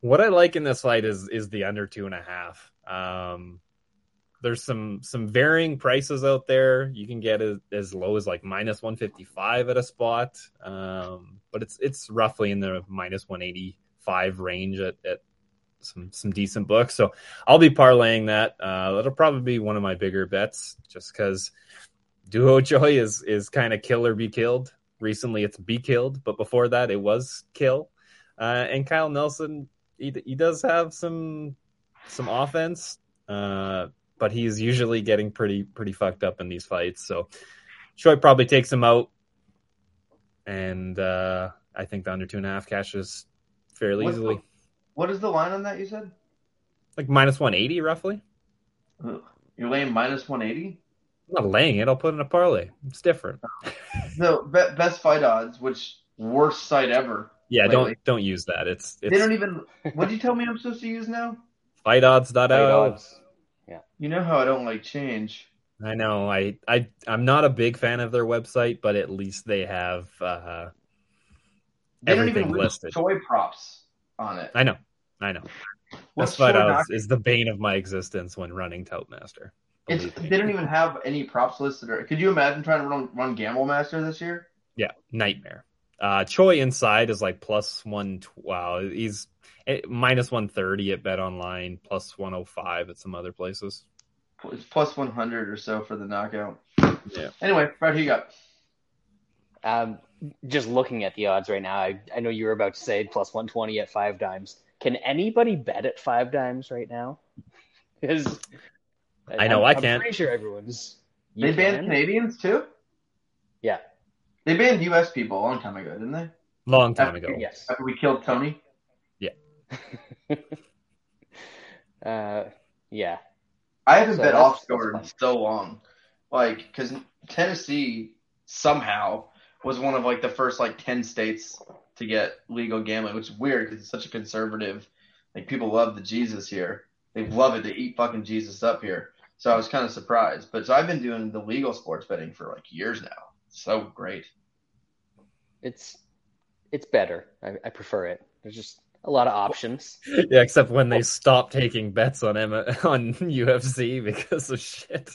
What I like in this fight is the under 2.5. There's some varying prices out there. You can get as low as like minus -155 at a spot, but it's roughly in the minus -185 range at some decent books. So I'll be parlaying that. That'll probably be one of my bigger bets just because Duho Choi is kind of kill or be killed. Recently it's be killed, but before that it was kill. And Kyle Nelson, he does have some offense. but he's usually getting pretty fucked up in these fights. So Choi probably takes him out, and I think the under 2.5 cashes fairly easily. What is the line on that you said? Like minus 180, roughly. You're laying minus 180? I'm not laying it. I'll put in a parlay. It's different. No, best fight odds, which worst site ever. Yeah, lately. don't use that. It's they don't even. What did you tell me I'm supposed to use now? Fightodds.io. Yeah. You know how I don't like change. I know. I'm not a big fan of their website, but at least they have everything listed. They don't even list toy props on it. I know. Best fight odds is the bane of my existence when running Toutmaster. They don't even have any props listed. Could you imagine trying to run Gamble Master this year? Yeah, nightmare. Choi inside is like plus one. Wow, he's minus 130 at Bet Online, plus 105 at some other places. It's plus 100 or so for the knockout. Yeah. Anyway, Brad, who you got? Just looking at the odds right now, I know you were about to say plus 120 at Five Dimes. Can anybody bet at Five Dimes right now? Because I know I can't. I'm pretty sure everyone's. They banned Canadians too? Yeah. They banned U.S. people a long time ago, didn't they? Long time ago. Yes. After we killed Tony? Yeah. Yeah. I haven't bet offshore in so long. Like, because Tennessee somehow was one of, like, the first, like, 10 states to get legal gambling, which is weird because it's such a conservative. Like, people love the Jesus here. They love it. They eat fucking Jesus up here. So I was kind of surprised. But so I've been doing the legal sports betting for, like, years now. So great. It's better. I prefer it. There's just a lot of options. Yeah, except when they stopped taking bets on UFC because of shit.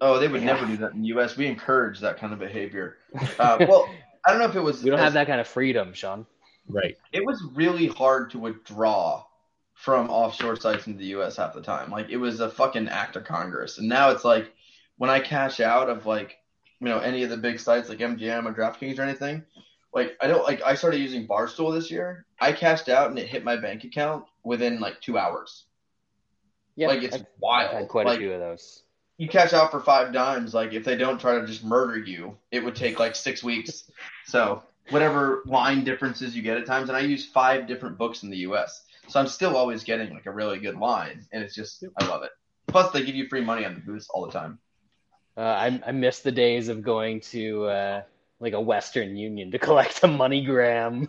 Oh, they would never do that in the US. We encourage that kind of behavior. Well, I don't know if it was... We don't have that kind of freedom, Sean. Right. It was really hard to withdraw from offshore sites into the US half the time. Like, it was a fucking act of Congress. And now it's like, when I cash out of, like, you know, any of the big sites like MGM or DraftKings or anything, like, I don't, like, I started using Barstool this year. I cashed out and it hit my bank account within like 2 hours. Yeah, like, it's wild. I've had quite, like, a few of those. You cash out for $5, like, if they don't try to just murder you, it would take like 6 weeks. So whatever line differences you get at times, and I use 5 different books in the US, so I'm still always getting like a really good line, and it's just, I love it. Plus, they give you free money on the booths all the time. I miss the days of going to like a Western Union to collect a MoneyGram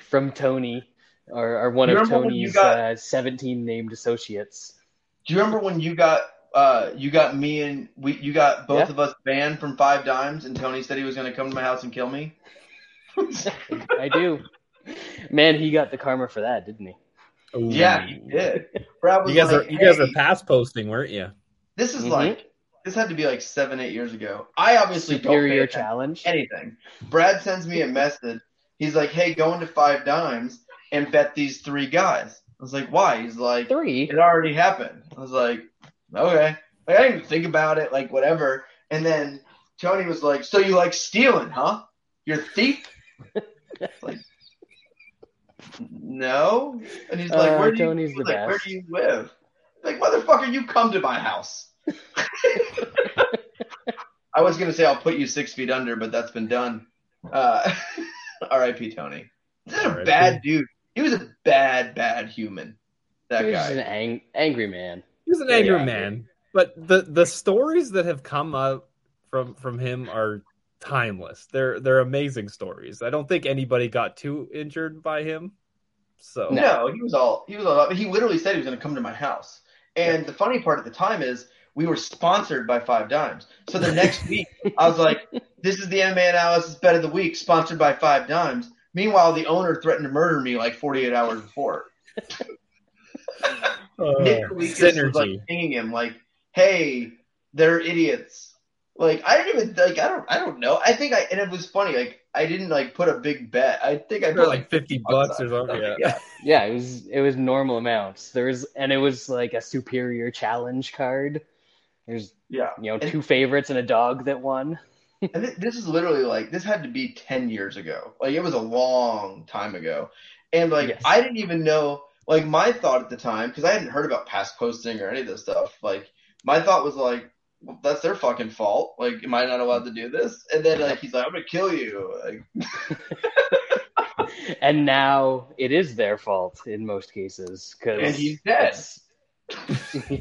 from Tony or one of Tony's 17 named associates. Do you remember when you got me and you got both of us banned from Five Dimes, and Tony said he was going to come to my house and kill me? I do. Man, he got the karma for that, didn't he? Ooh. Yeah, he did. Brad was you guys were past posting, weren't you? This is like, this had to be like 7-8 years ago. I obviously don't challenge anything. Brad sends me a message. He's like, hey, go into Five Dimes and bet these 3 guys. I was like, why? He's like, 3? It already happened. I was like, okay. Like, I didn't even think about it, like, whatever. And then Tony was like, so you like stealing, huh? You're a thief? Like, no. And he's like, where do you live? Like, motherfucker, you come to my house. I was going to say I'll put you 6 feet under, but that's been done. R.I.P. Tony. Is that a bad dude? He was a bad human. That guy. He was an angry man. He was an angry man. But the stories that have come out from him are timeless. They're amazing stories. I don't think anybody got too injured by him. So no, he was all. He literally said he was going to come to my house. And the funny part at the time is we were sponsored by Five Dimes. So the next week, I was like, this is the MMA Analysis Bet of the Week, sponsored by Five Dimes. Meanwhile, the owner threatened to murder me like 48 hours before. Nick Leakes was like pinging him like, hey, they're idiots. Like, I didn't even, like, I don't know. I think and it was funny, like, I didn't, like, put a big bet. I think I put like $50 or something. Yeah. Yeah, it was normal amounts. It was like a superior challenge card. There's, you know, 2 favorites and a dog that won. And this is literally like, this had to be 10 years ago. Like, it was a long time ago. And, like, I didn't even know, like, my thought at the time, because I hadn't heard about past posting or any of this stuff, like, my thought was, like, well, that's their fucking fault. Like, am I not allowed to do this? And then, like, he's like, I'm going to kill you. Like, and now it is their fault in most cases. Cause and he's dead. Yeah.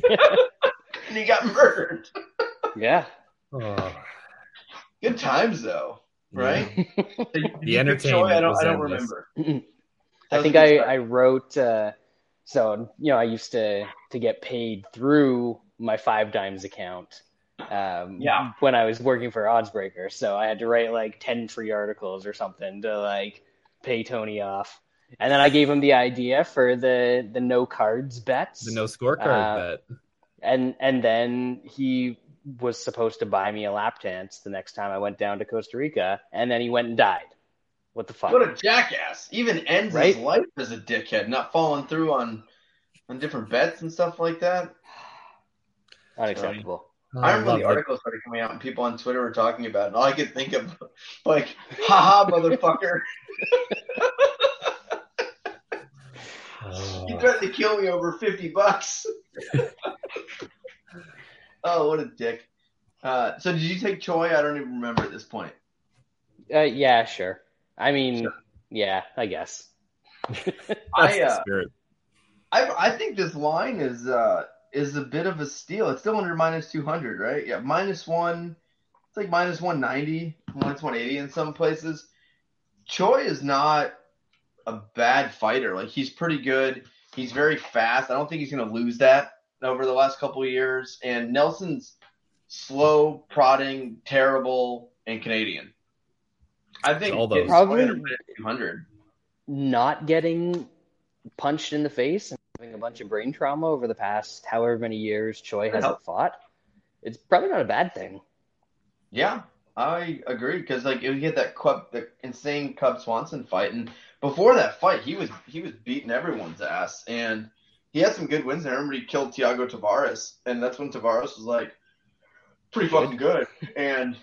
And he got murdered. Yeah. Oh. Good times, though. Right? Yeah. The entertainment. I don't remember. I think I wrote, so, you know, I used to get paid through my Five Dimes account when I was working for Oddsbreaker. So I had to write, like, 10 free articles or something to, like, pay Tony off. And then I gave him the idea for the no cards bets. The no scorecard bet. And then he was supposed to buy me a lap dance the next time I went down to Costa Rica, and then he went and died. What the fuck? What a jackass. Even ends his life as a dickhead, not following through on different bets and stuff like that. Unacceptable. I remember the articles started coming out and people on Twitter were talking about it, and all I could think of, like, haha, motherfucker. You tried to kill me over $50. Oh, what a dick. So did you take Choi? I don't even remember at this point. Yeah, sure. I mean, sure. Yeah, I guess. I think this line is a bit of a steal. It's still under -200, right? Yeah, -1. It's like -190, -180 in some places. Choi is not a bad fighter. Like, he's pretty good. He's very fast. I don't think he's going to lose that over the last couple of years. And Nelson's slow, prodding, terrible, and Canadian. I think all those. Probably not getting punched in the face and having a bunch of brain trauma over the past however many years Choi hasn't fought. It's probably not a bad thing. Yeah, I agree. Because, like, if you get the insane Cub Swanson fight, and before that fight, he was beating everyone's ass, and he had some good wins there. I remember he killed Thiago Tavares, and that's when Tavares was, like, pretty fucking good. And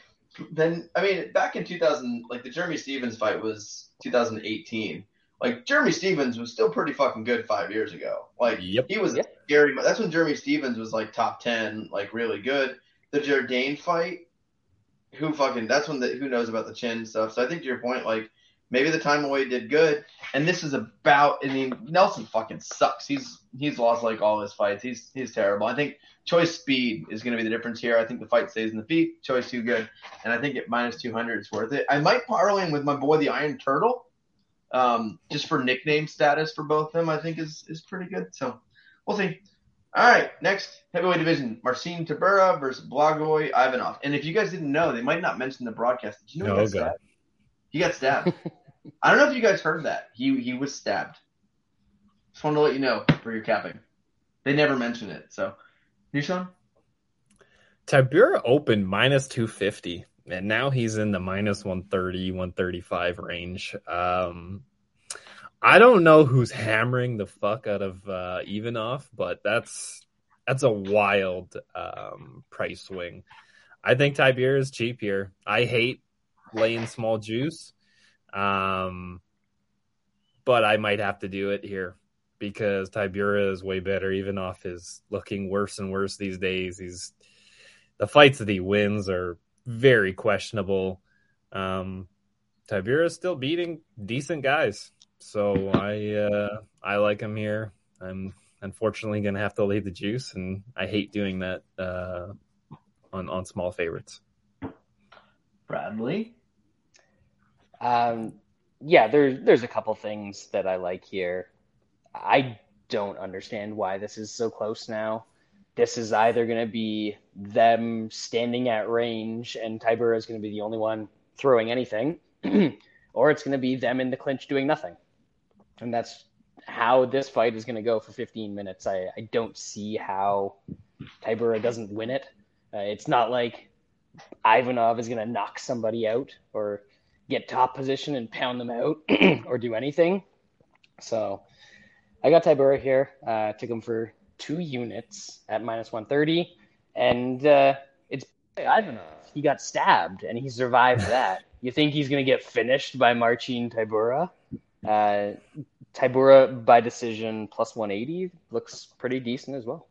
then, I mean, back in 2000, like, the Jeremy Stevens fight was 2018. Like, Jeremy Stevens was still pretty fucking good 5 years ago. Like, he was scary. That's when Jeremy Stevens was, like, top 10, like, really good. The Jourdain fight, that's when who knows about the chin stuff. So I think to your point, like, maybe the time away did good. And this is about, I mean, Nelson fucking sucks. He's lost, like, all his fights. He's terrible. I think Choi's speed is going to be the difference here. I think the fight stays in the feet. Choi's too good. And I think at -200, it's worth it. I might parlay in with my boy, the Iron Turtle, just for nickname status for both of them, I think is pretty good. So we'll see. All right, next heavyweight division, Marcin Tybura versus Blagoy Ivanov. And if you guys didn't know, they might not mention the broadcast. Did you know he got stabbed? He got stabbed. I don't know if you guys heard that. He was stabbed. Just wanted to let you know for your capping. They never mention it. So, Nishan? Tybura opened -250, and now he's in the -130, 135 range. I don't know who's hammering the fuck out of Ivanov, but that's a wild price swing. I think Tybura is cheap here. I hate laying small juice. But I might have to do it here because Tybura is way better. Ivanov is looking worse and worse these days. The fights that he wins are very questionable. Tybura is still beating decent guys, so I like him here. I'm unfortunately going to have to lay the juice, and I hate doing that on small favorites. Bradley. Yeah, there's a couple things that I like here. I don't understand why this is so close now. This is either going to be them standing at range and Tybura is going to be the only one throwing anything, or it's going to be them in the clinch doing nothing. And that's how this fight is going to go for 15 minutes. I don't see how Tybura doesn't win it. It's not like Ivanov is going to knock somebody out or get top position and pound them out or do anything. So I got Tybura here. Took him for 2 units at -130. And it's Ivanov. He got stabbed and he survived that. You think he's going to get finished by Marcin Tybura? Tybura by decision plus 180 looks pretty decent as well.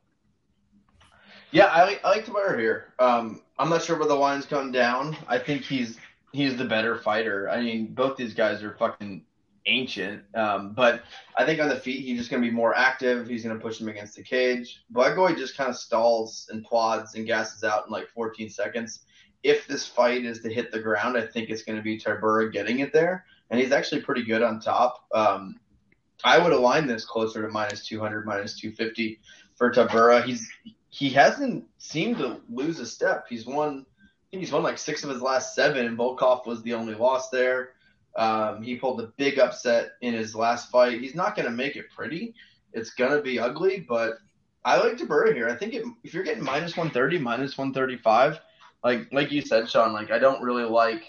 Yeah, I like Tybura here. I'm not sure where the line's come down. I think he's the better fighter. I mean, both these guys are fucking ancient. But I think on the feet, he's just going to be more active. He's going to push him against the cage. Blagoy just kind of stalls and plods and gasses out in like 14 seconds. If this fight is to hit the ground, I think it's going to be Tybura getting it there. And he's actually pretty good on top. I would align this closer to minus 200, minus 250 for Tybura. He hasn't seemed to lose a step. He's won like 6 of his last 7, and Volkov was the only loss there. He pulled a big upset in his last fight. He's not going to make it pretty. It's going to be ugly, but I like Tybura here. I think if you're getting minus 130, minus 135, like you said, Sean, like I don't really like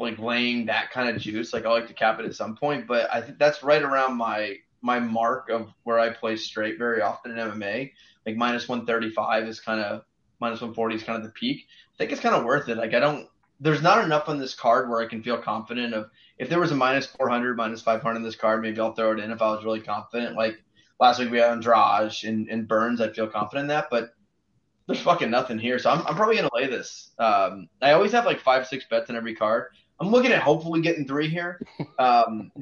laying that kind of juice. Like I like to cap it at some point, but I think that's right around my mark of where I play straight very often in MMA. Like minus 135 is kind of – minus 140 is kind of the peak. I think it's kind of worth it. Like I don't – there's not enough on this card where I can feel confident of – if there was a minus 400, minus 500 in this card, maybe I'll throw it in if I was really confident. Like last week we had Andrade and Burns. I feel confident in that, but there's fucking nothing here. So I'm probably going to lay this. I always have like 5-6 bets in every card. I'm looking at hopefully getting 3 here. It's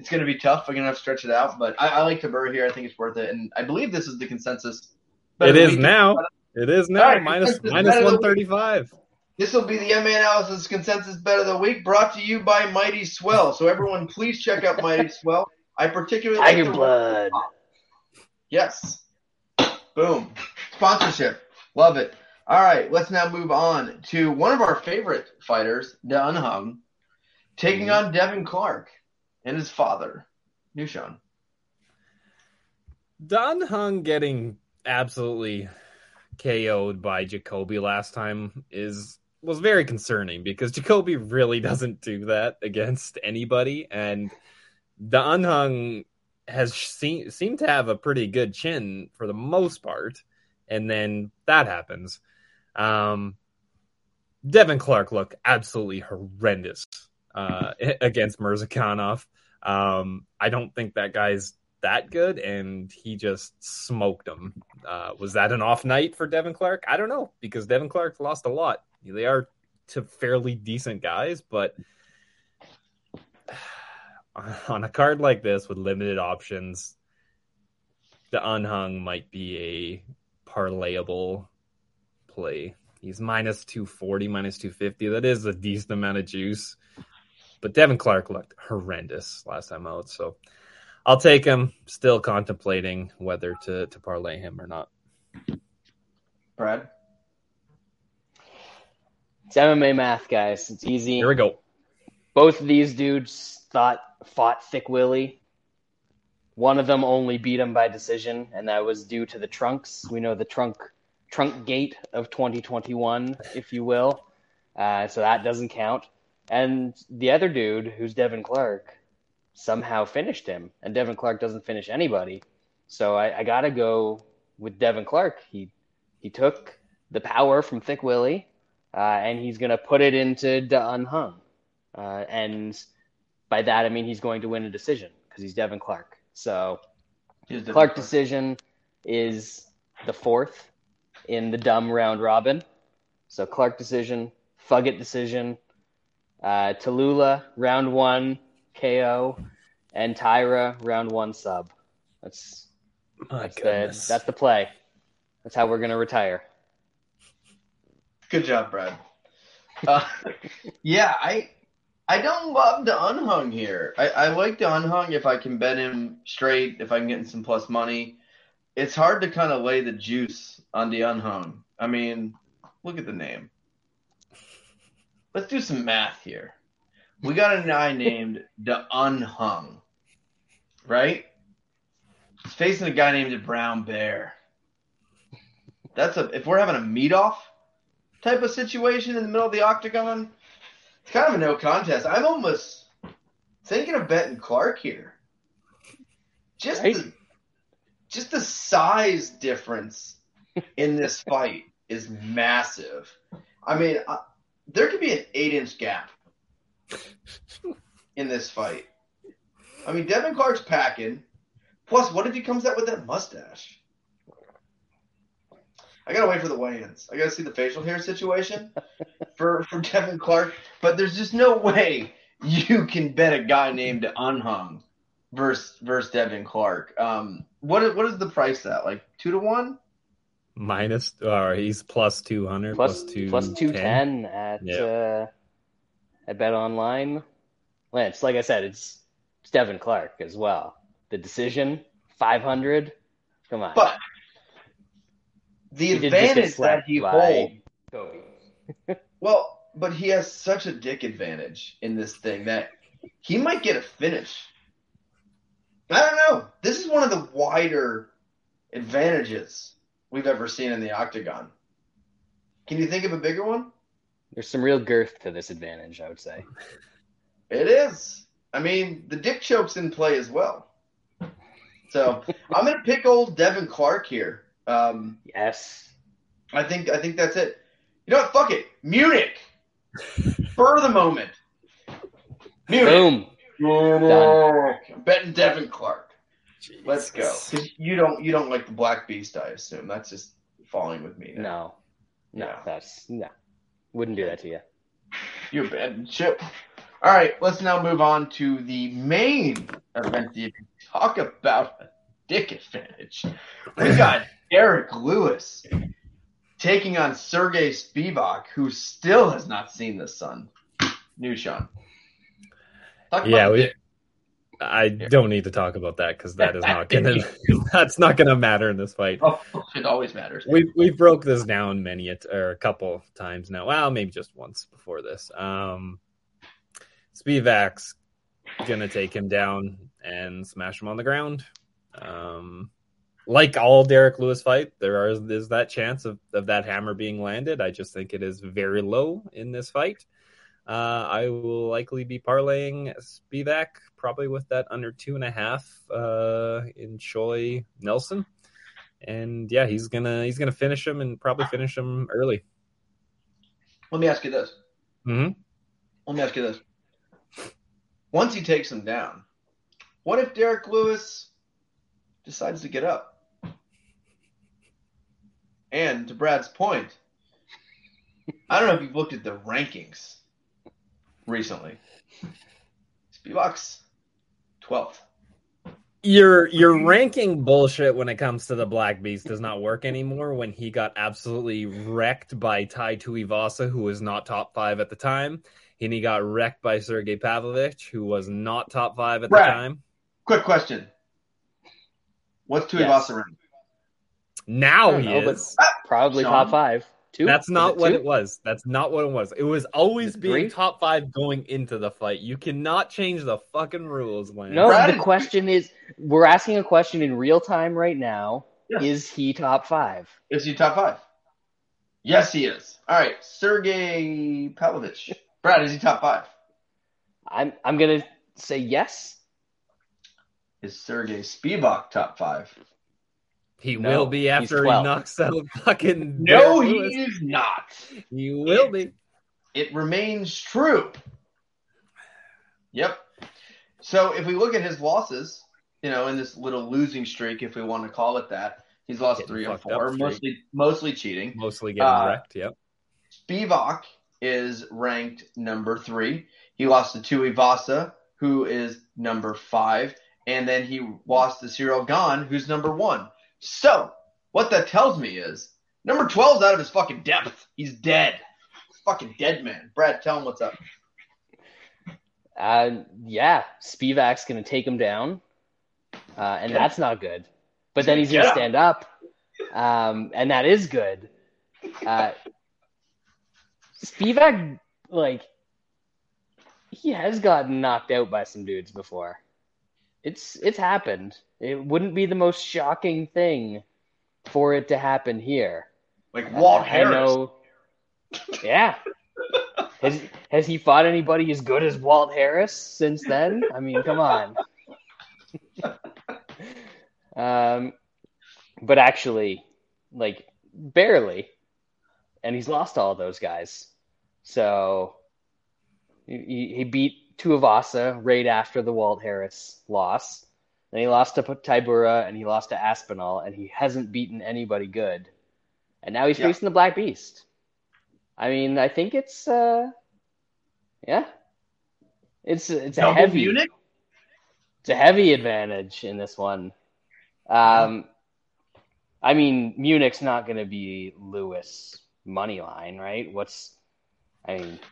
going to be tough. I'm going to have to stretch it out. But I like Tybura here. I think it's worth it. And I believe this is the consensus. It is now. Right, minus 135. This will be the MMA Analysis Consensus Bet of the Week, brought to you by Mighty Swell. So everyone, please check out Mighty Swell. I particularly like Tiger Blood. Yes. Boom. Sponsorship. Love it. All right, let's now move on to one of our favorite fighters, the Unhung, taking on Devin Clark and his father, Nushan. Unhung getting absolutely KO'd by Jacoby last time was very concerning, because Jacoby really doesn't do that against anybody, and the Unhung has seemed to have a pretty good chin for the most part, and then that happens. Devin Clark looked absolutely horrendous against Mirzakhanov. I don't think that guy's that good, and he just smoked him. Was that an off night for Devin Clark? I don't know, because Devin Clark lost a lot. They are two fairly decent guys, but on a card like this with limited options, the Unhung might be a parlayable play. He's minus 240, minus 250. That is a decent amount of juice, but Devin Clark looked horrendous last time out, so I'll take him. Still contemplating whether to parlay him or not. Brad? It's MMA math, guys. It's easy. Here we go. Both of these dudes fought Thick Willie. One of them only beat him by decision, and that was due to the trunks. We know the trunk gate of 2021, if you will. So that doesn't count. And the other dude, who's Devin Clark, somehow finished him, and Devin Clark doesn't finish anybody. So I gotta go with Devin Clark. He took the power from Thick Willie, and he's gonna put it into the Unhung. And by that I mean he's going to win a decision, because he's Devin Clark. So Clark decision is the 4th in the dumb round robin. So Clark decision, Fugit decision, Tallulah round 1 KO, and Tyra round 1 sub. That's the play. That's how we're gonna retire. Good job, Brad. Yeah, I don't love the Unhung here. I like the Unhung if I can bet him straight, if I can get in some plus money. It's hard to kind of lay the juice on the Unhung. I mean, look at the name. Let's do some math here. We got a guy named the Unhung, right? He's facing a guy named the Brown Bear. That's if we're having a meet-off type of situation in the middle of the octagon, it's kind of a no contest. I'm almost thinking of betting Clark here. Just the size difference in this fight is massive. I mean, there could be an 8-inch gap in this fight. I mean, Devin Clark's packing. Plus, what if he comes out with that mustache? I gotta wait for the weigh-ins. I gotta see the facial hair situation for Devin Clark. But there's just no way you can bet a guy named Unhung versus Devin Clark. What is the price at? Like 2 to 1? Minus, or he's plus 200, plus 210 at Bet Online. Lance, like I said, it's Devin Clark as well. The decision, 500. Come on. But the advantage that he holds. Well, but he has such a dick advantage in this thing that he might get a finish. I don't know. This is one of the wider advantages we've ever seen in the octagon. Can you think of a bigger one? There's some real girth to this advantage, I would say. It is. I mean, the dick choke's in play as well. So I'm going to pick old Devin Clark here. Yes. I think that's it. You know what? Fuck it. Munich. For the moment. Munich. Boom. Done. I'm betting Devin Clark. Jesus. Let's go. You don't like the Black Beast, I assume. That's just falling with me now. No. That's wouldn't do that to you. You're bad chip. All right, let's now move on to the main event. You can talk about a dick advantage. We got Derek Lewis taking on Serghei Spivac, who still has not seen the sun. New Sean. I don't need to talk about that because that is not gonna. That's not gonna matter in this fight. Oh, it always matters. We broke this down a couple of times now. Well, maybe just once before this. Spivak's going to take him down and smash him on the ground. Like all Derek Lewis fight, there's that chance of that hammer being landed. I just think it is very low in this fight. I will likely be parlaying Spivac probably with that under 2.5 in Choi Nelson. And yeah, he's gonna finish him and probably finish him early. Let me ask you this. Mm-hmm. Once he takes him down, what if Derek Lewis decides to get up? And to Brad's point, I don't know if you've looked at the rankings recently. Spivak's 12th. Your ranking bullshit when it comes to the Black Beast does not work anymore when he got absolutely wrecked by Tai Tuivasa, who was not top 5 at the time. And he got wrecked by Sergei Pavlovich, who was not top 5 at the time. Quick question. What's Tuivasa ranked? Now he is. Probably top 5. That's not what it was. It was always being top 5 going into the fight. You cannot change the fucking rules, Lance. No, the question is, we're asking a question in real time right now. Yeah. Is he top 5? Is he top 5? Yes, he is. All right, Sergei Pavlovich. Brad, is he top 5? I'm gonna say yes. Is Sergei Spivac top 5? He will be after he knocks out fucking. No, he is not. He will be. It remains true. Yep. So if we look at his losses, in this little losing streak, if we want to call it that, he's lost 3 or 4, mostly cheating, mostly getting wrecked. Yep. Spivac is ranked number 3. He lost to Tuivasa, who is number 5, and then he lost to Cyril Gane, who's number 1. So what that tells me is number 12's out of his fucking depth. He's dead. Fucking dead man. Brad, tell him what's up. Spivak's gonna take him down, and that's not good. But then he's gonna stand up, and that is good. Spivac, he has gotten knocked out by some dudes before. It's happened. It wouldn't be the most shocking thing for it to happen here. Like Walt Harris. Yeah. Has he fought anybody as good as Walt Harris since then? I mean, come on. But actually, barely. And he's lost all those guys. So he beat Tuivasa right after the Walt Harris loss. Then he lost to Tybura, and he lost to Aspinall, and he hasn't beaten anybody good. And now he's facing the Black Beast. I mean, I think it's, it's a heavy unit. It's a heavy advantage in this one. I mean, Munich's not going to be Lewis money line, right?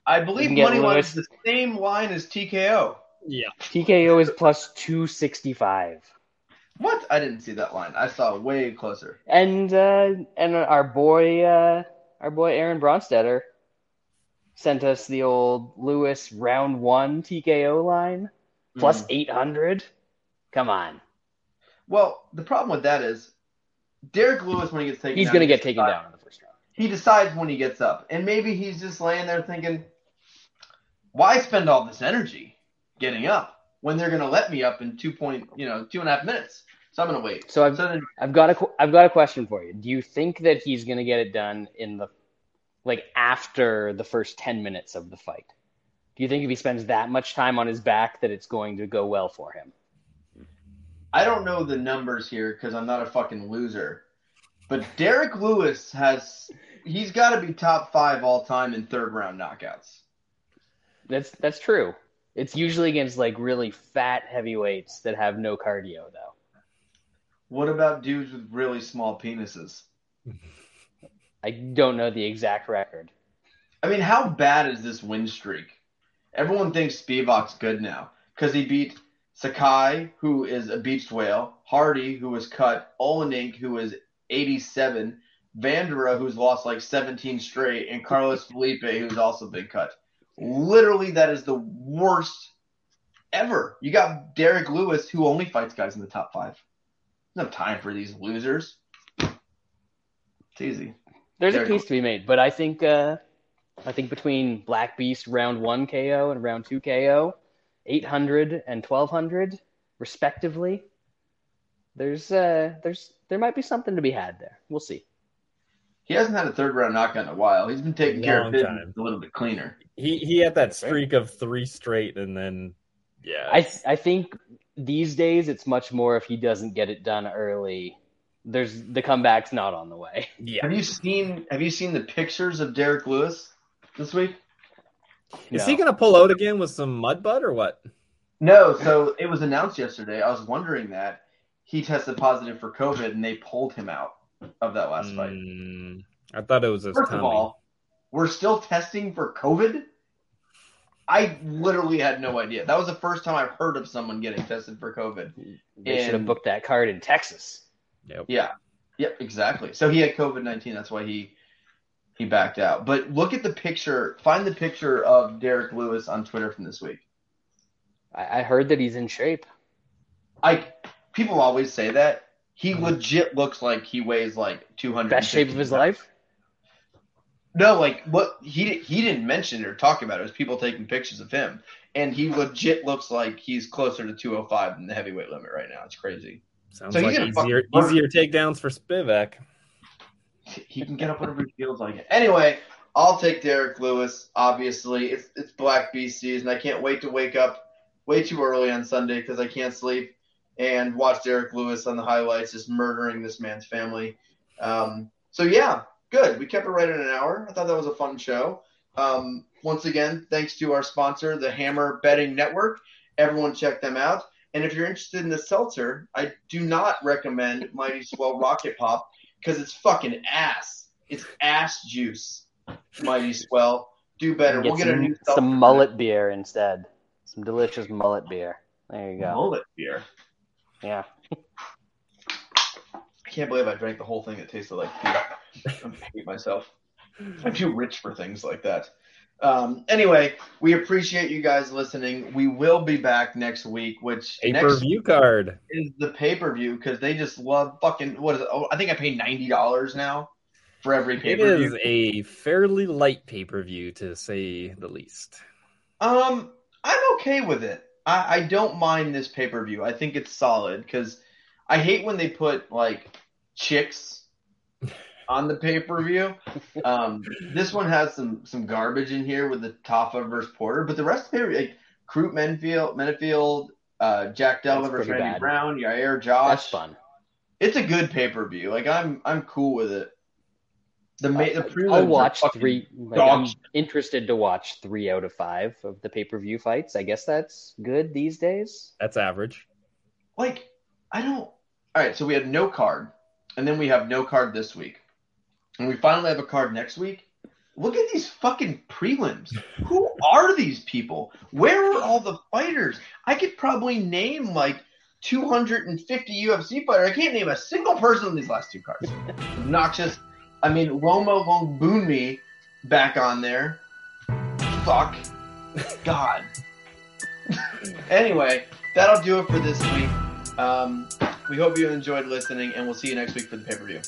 I believe money line is the same line as TKO. Yeah, TKO is plus 265. What? I didn't see that line. I saw way closer. And our boy Aaron Bronstetter sent us the old Lewis round one TKO line plus 800. Come on. Well, the problem with that is Derek Lewis, when he gets taken, he's going to get taken down in the first round. He decides when he gets up, and maybe he's just laying there thinking, "Why spend all this energy getting up when they're going to let me up in 2.5 minutes? So I'm going to wait." So I've got a question for you. Do you think that he's going to get it done in the after the first 10 minutes of the fight? Do you think if he spends that much time on his back that it's going to go well for him? I don't know the numbers here because I'm not a fucking loser. But Derek Lewis he's got to be top 5 all time in third round knockouts. That's true. It's usually against really fat heavyweights that have no cardio though. What about dudes with really small penises? I don't know the exact record. I mean, how bad is this win streak? Everyone thinks Spivak's good now because he beat Sakai, who is a beached whale, Hardy, who was cut, Olenek, who is 87, Vandera, who's lost 17 straight, and Carlos Felipe, who's also been cut. Literally, that is the worst ever. You got Derek Lewis, who only fights guys in the top 5. No time for these losers. It's easy. There's a case to be made, but I think between Black Beast round 1 KO and round 2 KO, 800 and 1200 respectively, there might be something to be had there. We'll see. He hasn't had a third round knockout in a while. He's been taking care of business a little bit cleaner. He had that streak of 3 straight, and then I think these days it's much more if he doesn't get it done early, there's the comeback's not on the way. Yeah. Have you seen the pictures of Derek Lewis this week? Is he going to pull out again with some mud butt or what? No, so it was announced yesterday. I was wondering that. He tested positive for COVID, and they pulled him out of that last fight. I thought it was his tummy. First of all, we're still testing for COVID? I literally had no idea. That was the first time I've heard of someone getting tested for COVID. They should have booked that card in Texas. Yep. Yeah. Yep, exactly. So he had COVID-19. That's why he backed out. But look at the picture. Find the picture of Derek Lewis on Twitter from this week. I heard that he's in shape. People always say that. He legit looks like he weighs 200. Best shape of his life? No, what he didn't mention or talk about it. It was people taking pictures of him. And he legit looks like he's closer to 205 than the heavyweight limit right now. It's crazy. Sounds like easier takedowns for Spivak. He can get up whenever he feels like it. Anyway, I'll take Derek Lewis, obviously. It's Black Beast season. I can't wait to wake up way too early on Sunday because I can't sleep and watch Derek Lewis on the highlights just murdering this man's family. Good. We kept it right at an hour. I thought that was a fun show. Once again, thanks to our sponsor, the Hammer Betting Network. Everyone check them out. And if you're interested in the seltzer, I do not recommend Mighty Swell Rocket Pop because it's fucking ass. It's ass juice, Mighty Swell. Do better. We'll get a new seltzer. Some mullet beer instead. Some delicious mullet beer. There you go. Mullet beer. Yeah. I can't believe I drank the whole thing. It tasted like pee. I hate myself. I'm too rich for things like that. Anyway, we appreciate you guys listening. We will be back next week, which pay-per-view card is the pay-per-view because they just love fucking what is it? Oh, I think I pay $90 now for every pay-per-view. It is a fairly light pay-per-view to say the least. I'm okay with it. I don't mind this pay-per-view. I think it's solid because I hate when they put, chicks on the pay-per-view. This one has some garbage in here with the Taffa versus Porter, but the rest of the pay-per-view, Crute Mennefield, Jack Della versus Randy Brown, Yair Josh. That's fun. It's a good pay-per-view. Like I'm cool with it. The prelims I'll watch three. Like, I'm interested to watch 3 out of 5 of the pay-per-view fights. I guess that's good these days. That's average. Like I don't. All right, so we had no card, and then we have no card this week, and we finally have a card next week. Look at these fucking prelims. Who are these people? Where were all the fighters? I could probably name like 250 UFC fighters. I can't name a single person on these last two cards. Obnoxious. I mean, Romo won't boon me back on there. Fuck. God. Anyway, that'll do it for this week. We hope you enjoyed listening, and we'll see you next week for the pay-per-view.